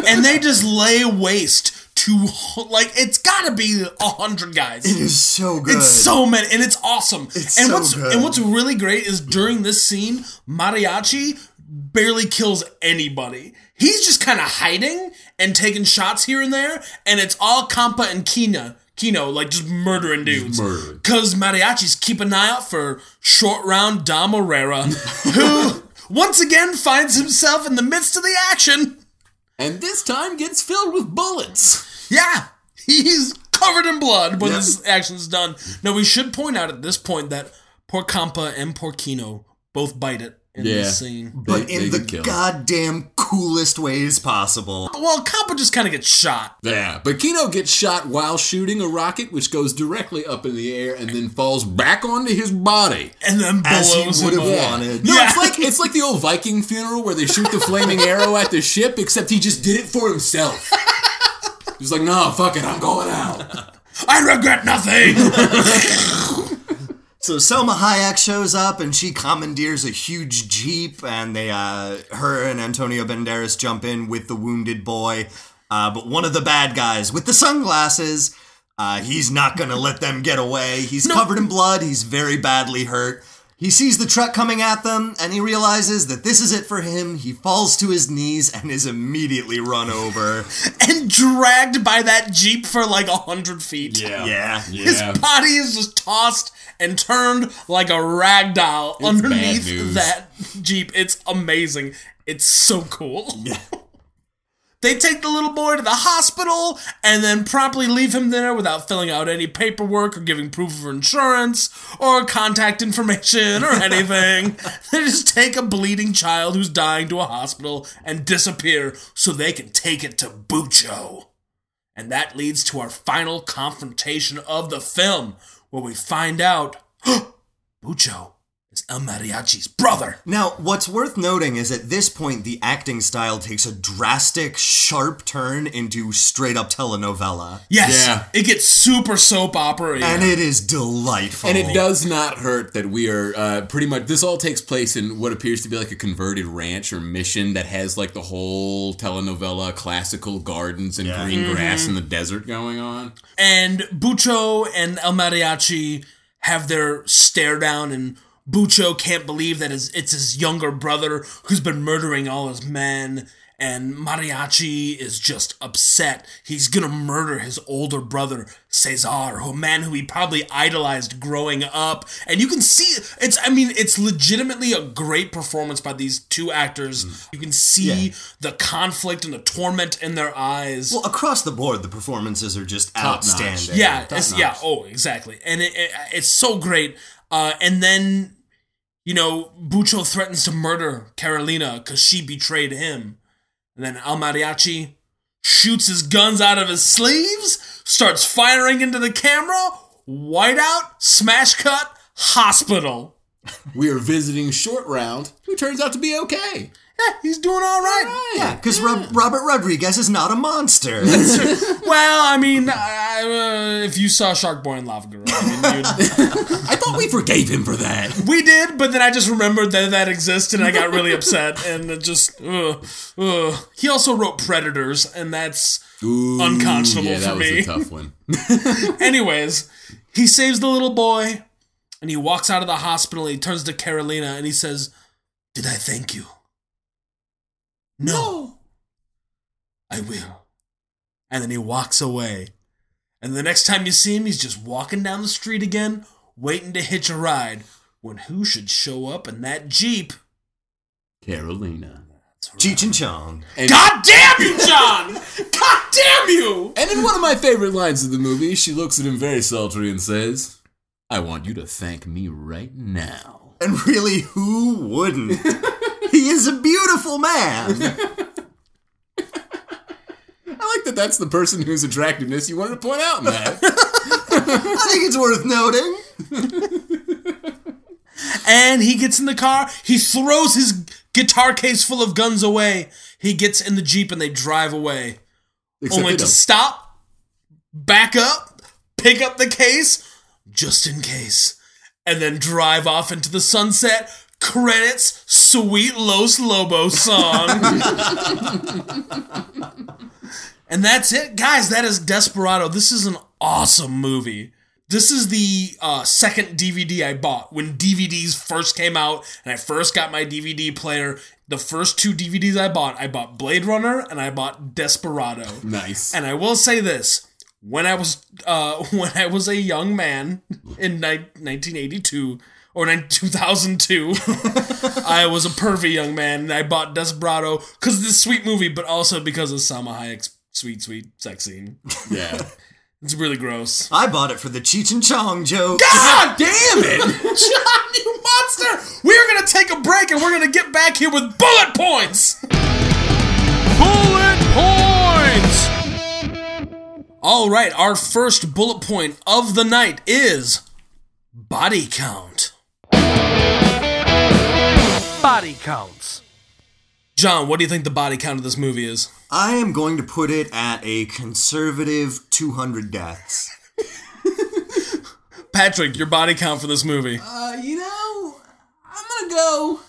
And they just lay waste to, like, it's gotta be a hundred guys. It is so good. It's so many, and it's awesome. It's and so what's, good. And what's really great is during this scene, Mariachi barely kills anybody. He's just kind of hiding and taking shots here and there, and it's all Kampa and Kino. Kino, like, just murdering dudes. Murdered. Because Mariachi's keep an eye out for Short Round Dom Herrera, who once again finds himself in the midst of the action. And this time gets filled with bullets. Yeah. He's covered in blood when this action's done. Now, we should point out at this point that poor Kampa and poor Kino both bite it in yeah. this scene. But they, in they the goddamn coolest ways possible. Well, Kampa just kind of gets shot. Yeah, but Kino gets shot while shooting a rocket, which goes directly up in the air and then falls back onto his body. And then blows him up. wanted. No, yeah. it's like it's like the old Viking funeral where they shoot the flaming arrow at the ship, except he just did it for himself. He's like, no, fuck it, I'm going out. I regret nothing. So Salma Hayek shows up, and she commandeers a huge jeep, and they, uh, her and Antonio Banderas jump in with the wounded boy. Uh, but one of the bad guys with the sunglasses, uh, he's not going to let them get away. He's no. covered in blood. He's very badly hurt. He sees the truck coming at them, and he realizes that this is it for him. He falls to his knees and is immediately run over. And dragged by that Jeep for like a hundred feet. Yeah. yeah. His yeah. body is just tossed and turned like a rag doll it's underneath that Jeep. It's amazing. It's so cool. Yeah. They take the little boy to the hospital and then promptly leave him there without filling out any paperwork or giving proof of insurance or contact information or anything. They just take a bleeding child who's dying to a hospital and disappear so they can take it to Bucho. And that leads to our final confrontation of the film, where we find out Bucho is El Mariachi's brother. Now, what's worth noting is at this point, the acting style takes a drastic, sharp turn into straight-up telenovela. Yes. Yeah. It gets super soap opera-y. And it is delightful. And it does not hurt that we are uh, pretty much... This all takes place in what appears to be like a converted ranch or mission that has like the whole telenovela, classical gardens and yeah. green mm-hmm. grass in the desert going on. And Bucho and El Mariachi have their stare down, and Bucho can't believe that his, it's his younger brother who's been murdering all his men, and Mariachi is just upset. He's gonna murder his older brother, Cesar, a man who he probably idolized growing up. And you can see, it's, I mean, it's legitimately a great performance by these two actors. Mm. You can see yeah. the conflict and the torment in their eyes. Well, across the board, the performances are just Top outstanding. Notch. Yeah, it's, yeah, oh, exactly. And it, it, it's so great. Uh, and then, you know, Bucho threatens to murder Carolina because she betrayed him. And then El Mariachi shoots his guns out of his sleeves, starts firing into the camera, white out, smash cut, hospital. We are visiting Short Round, who turns out to be okay. Yeah, he's doing all right. All right. Yeah, because yeah. Rob- Robert Rodriguez is not a monster. Well, I mean, I, uh, if you saw Shark Boy and Lava Girl, I mean, you'd... I thought we forgave him for that. We did, but then I just remembered that that existed, and I got really upset, and it just, ugh, ugh. He also wrote Predators, and that's Ooh, unconscionable yeah, for that me. That was a tough one. Anyways, he saves the little boy, and he walks out of the hospital, and he turns to Carolina, and he says, "Did I thank you?" No. no, I will. And then he walks away. And the next time you see him, he's just walking down the street again, waiting to hitch a ride, when who should show up in that Jeep? Carolina. Cheech and Chong. And God damn you, John! God damn you! And in one of my favorite lines of the movie, she looks at him very sultry and says, "I want you to thank me right now." And really, who wouldn't? He is a beautiful man. I like that that's the person whose attractiveness you wanted to point out in that. I think it's worth noting. And he gets in the car. He throws his guitar case full of guns away. He gets in the Jeep and they drive away. Except only to stop, back up, pick up the case, just in case, and then drive off into the sunset. Credits, sweet Los Lobos song. And that's it. Guys, that is Desperado. This is an awesome movie. This is the uh, second D V D I bought. When D V Ds first came out and I first got my D V D player, the first two D V Ds I bought, I bought Blade Runner and I bought Desperado. Nice. And I will say this. When I was uh, when I was a young man in ni- nineteen eighty-two... Or in two thousand two, I was a pervy young man, and I bought Desperado because of this sweet movie, but also because of Salma Hayek's sweet, sweet sex scene. Yeah. It's really gross. I bought it for the Cheech and Chong joke. God damn it! John, you monster! We're going to take a break, and we're going to get back here with bullet points! Bullet points! All right, our first bullet point of the night is body count. Body counts. John, what do you think the body count of this movie is? I am going to put it at a conservative two hundred deaths. Patrick, your body count for this movie? Uh, you know, I'm going to go...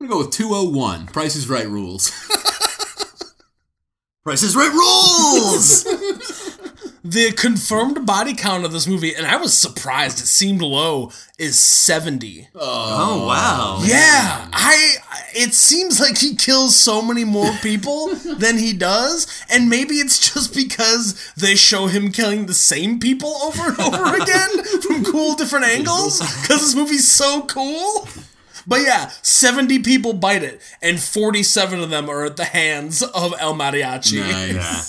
I'm going to go with two oh one. Price is Right rules. Price is Right rules! The confirmed body count of this movie, and I was surprised it seemed low, is seventy. Oh, oh wow. Yeah. I. It seems like he kills so many more people than he does, and maybe it's just because they show him killing the same people over and over again from cool different angles, because this movie's so cool. But yeah, seventy people bite it, and forty-seven of them are at the hands of El Mariachi. Nice. Yeah.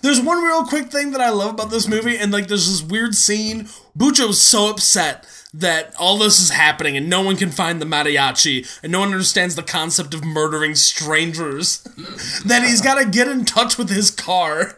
There's one real quick thing that I love about this movie, and like there's this weird scene. Bucho is so upset that all this is happening and no one can find the mariachi and no one understands the concept of murdering strangers that he's got to get in touch with his car.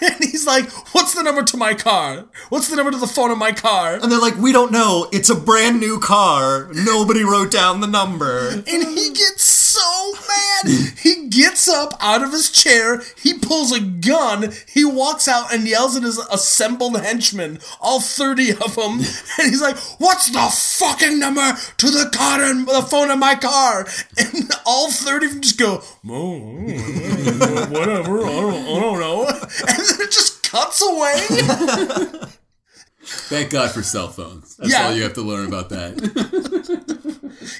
And he's like, "What's the number to my car? What's the number to the phone of my car?" And they're like, "We don't know. It's a brand new car. Nobody wrote down the number." And he gets so mad. He gets up out of his chair. He pulls a gun. He walks out and yells at his assembled henchmen, all thirty of them. And he's like, "What? What's the fucking number to the car and the phone of my car?" And all thirty of them just go, "Oh, whatever, I don't, I don't know." And then it just cuts away. Thank God for cell phones. That's yeah. all you have to learn about that.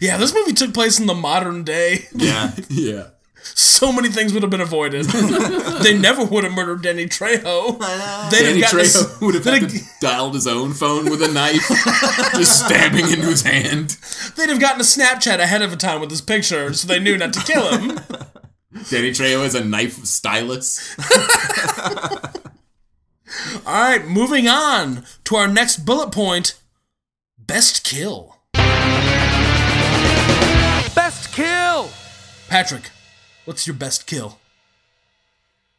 Yeah, this movie took place in the modern day. Yeah, yeah. So many things would have been avoided. They never would have murdered Danny Trejo. Danny Trejo would have had to dialed his own phone with a knife, just stabbing into his hand. They'd have gotten a Snapchat ahead of time with his picture, so they knew not to kill him. Danny Trejo has a knife stylus. All right, moving on to our next bullet point: best kill. Best kill. Patrick, what's your best kill?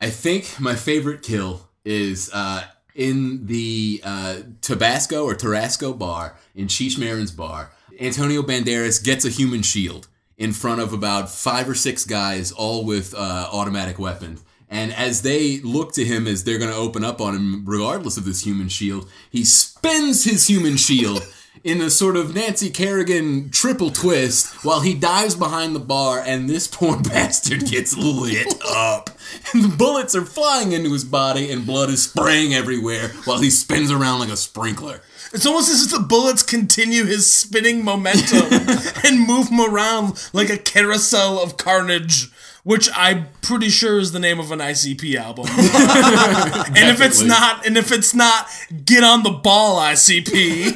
I think my favorite kill is uh, in the uh, Tabasco or Tarasco bar, in Cheech Marin's bar. Antonio Banderas gets a human shield in front of about five or six guys, all with uh, automatic weapons. And as they look to him as they're going to open up on him, regardless of this human shield, he spins his human shield in a sort of Nancy Kerrigan triple twist while he dives behind the bar, and this poor bastard gets lit up. And the bullets are flying into his body, and blood is spraying everywhere while he spins around like a sprinkler. It's almost as if the bullets continue his spinning momentum and move him around like a carousel of carnage, which I'm pretty sure is the name of an I C P album. And if it's not, and if it's not, get on the ball, I C P.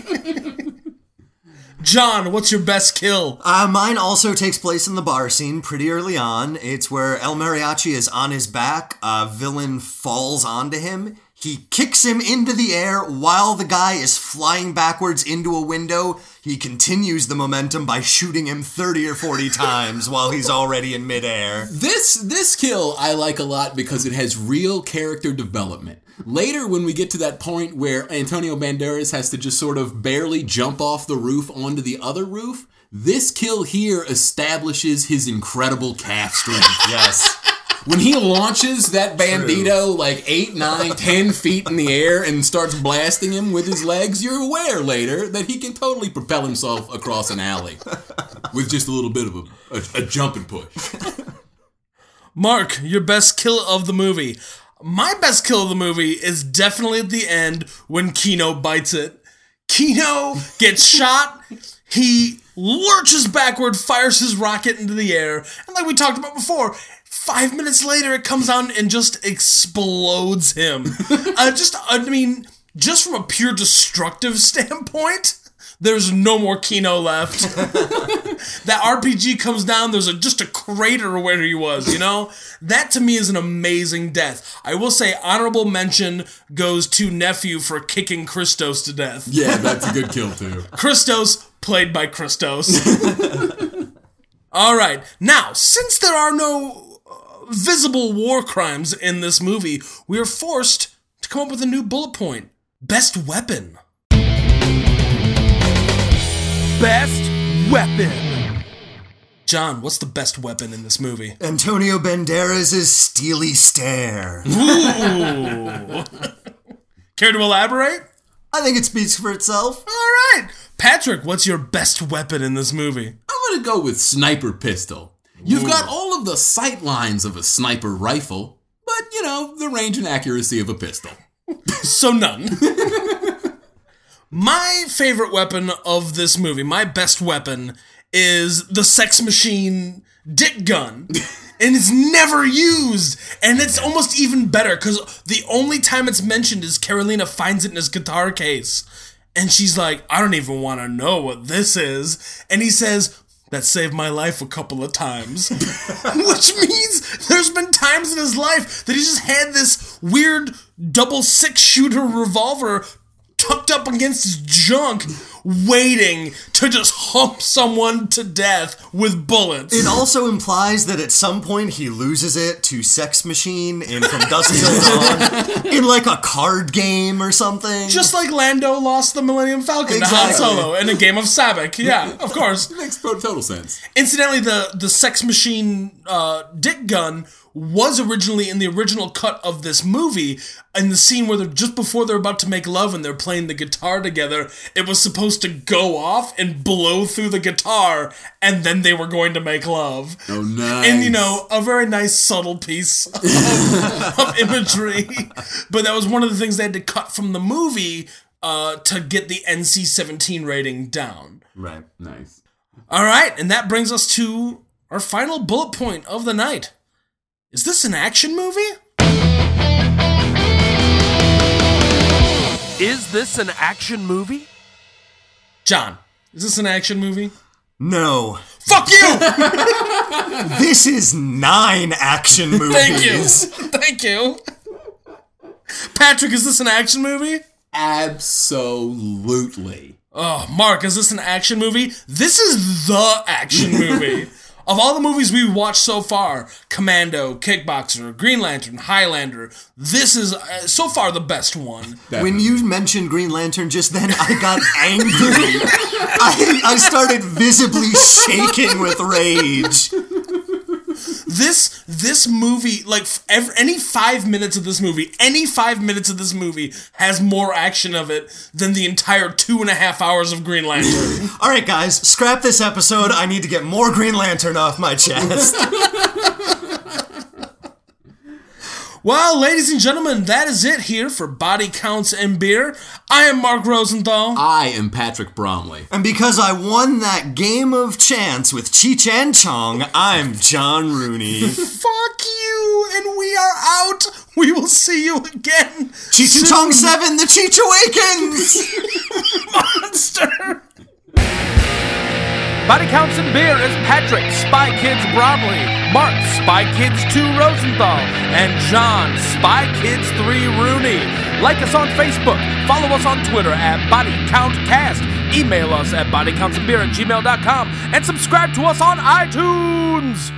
John, what's your best kill? Uh, mine also takes place in the bar scene pretty early on. It's where El Mariachi is on his back. A villain falls onto him. He kicks him into the air while the guy is flying backwards into a window. He continues the momentum by shooting him thirty or forty times while he's already in midair. This this kill I like a lot because it has real character development. Later, when we get to that point where Antonio Banderas has to just sort of barely jump off the roof onto the other roof, this kill here establishes his incredible calf strength. Yes. When he launches that bandito True. like eight, nine, ten feet in the air and starts blasting him with his legs, you're aware later that he can totally propel himself across an alley with just a little bit of a, a, a jump and push. Mark, your best kill of the movie. My best kill of the movie is definitely at the end when Kino bites it. Kino gets shot. He lurches backward, fires his rocket into the air. And like we talked about before, five minutes later, it comes out and just explodes him. uh, just, I mean, just from a pure destructive standpoint, there's no more Kino left. That R P G comes down, there's a, just a crater where he was, you know? That, to me, is an amazing death. I will say honorable mention goes to Nephew for kicking Christos to death. Yeah, that's a good kill, too. Christos, played by Christos. All right, now, since there are no visible war crimes in this movie, we are forced to come up with a new bullet point. Best weapon. Best weapon. John, what's the best weapon in this movie? Antonio Banderas' steely stare. Ooh. Care to elaborate? I think it speaks for itself. All right. Patrick, what's your best weapon in this movie? I'm going to go with sniper pistol. You've Ooh. got all of the sight lines of a sniper rifle, but, you know, the range and accuracy of a pistol. So none. My favorite weapon of this movie, my best weapon, is the sex machine dick gun. And it's never used. And it's almost even better, because the only time it's mentioned is Carolina finds it in his guitar case. And she's like, I don't even want to know what this is. And he says, that saved my life a couple of times. Which means there's been times in his life that he just had this weird double six shooter revolver tucked up against his junk, waiting to just hump someone to death with bullets. It also implies that at some point he loses it to Sex Machine and From Dusk Till Dawn in like a card game or something. Just like Lando lost the Millennium Falcon exactly. to Han Solo in a game of Sabacc. Yeah, of course. It makes total sense. Incidentally, the, the Sex Machine uh, dick gun was originally in the original cut of this movie, in the scene where they're just before they're about to make love and they're playing the guitar together, it was supposed to go off and blow through the guitar, and then they were going to make love. Oh, nice. And, you know, a very nice subtle piece of, of imagery. But that was one of the things they had to cut from the movie uh, to get the N C seventeen rating down. Right, nice. All right, and that brings us to our final bullet point of the night. Is this an action movie? Is this an action movie? John, is this an action movie? No. Fuck you! This is nine action movies. Thank you. Thank you. Patrick, is this an action movie? Absolutely. Oh, Mark, is this an action movie? This is the action movie. Of all the movies we've watched so far, Commando, Kickboxer, Green Lantern, Highlander, this is uh, so far the best one. Definitely. When you mentioned Green Lantern just then, I got angry. I, I started visibly shaking with rage. This this movie, like, every, any five minutes of this movie, any five minutes of this movie has more action of it than the entire two and a half hours of Green Lantern. All right, guys, scrap this episode. I need to get more Green Lantern off my chest. Well, ladies and gentlemen, that is it here for Body Counts and Beer. I am Mark Rosenthal. I am Patrick Bromley. And because I won that game of chance with Cheech and Chong, I'm John Rooney. Fuck you, and we are out. We will see you again. Cheech and Chong seven, the Cheech Awakens! Monster! Body Counts and Beer is Patrick Spy Kids Bromley, Mark Spy Kids two Rosenthal, and John Spy Kids three Rooney. Like us on Facebook, follow us on Twitter at Body Count Cast, email us at bodycountsandbeer at gmail dot com, and subscribe to us on iTunes.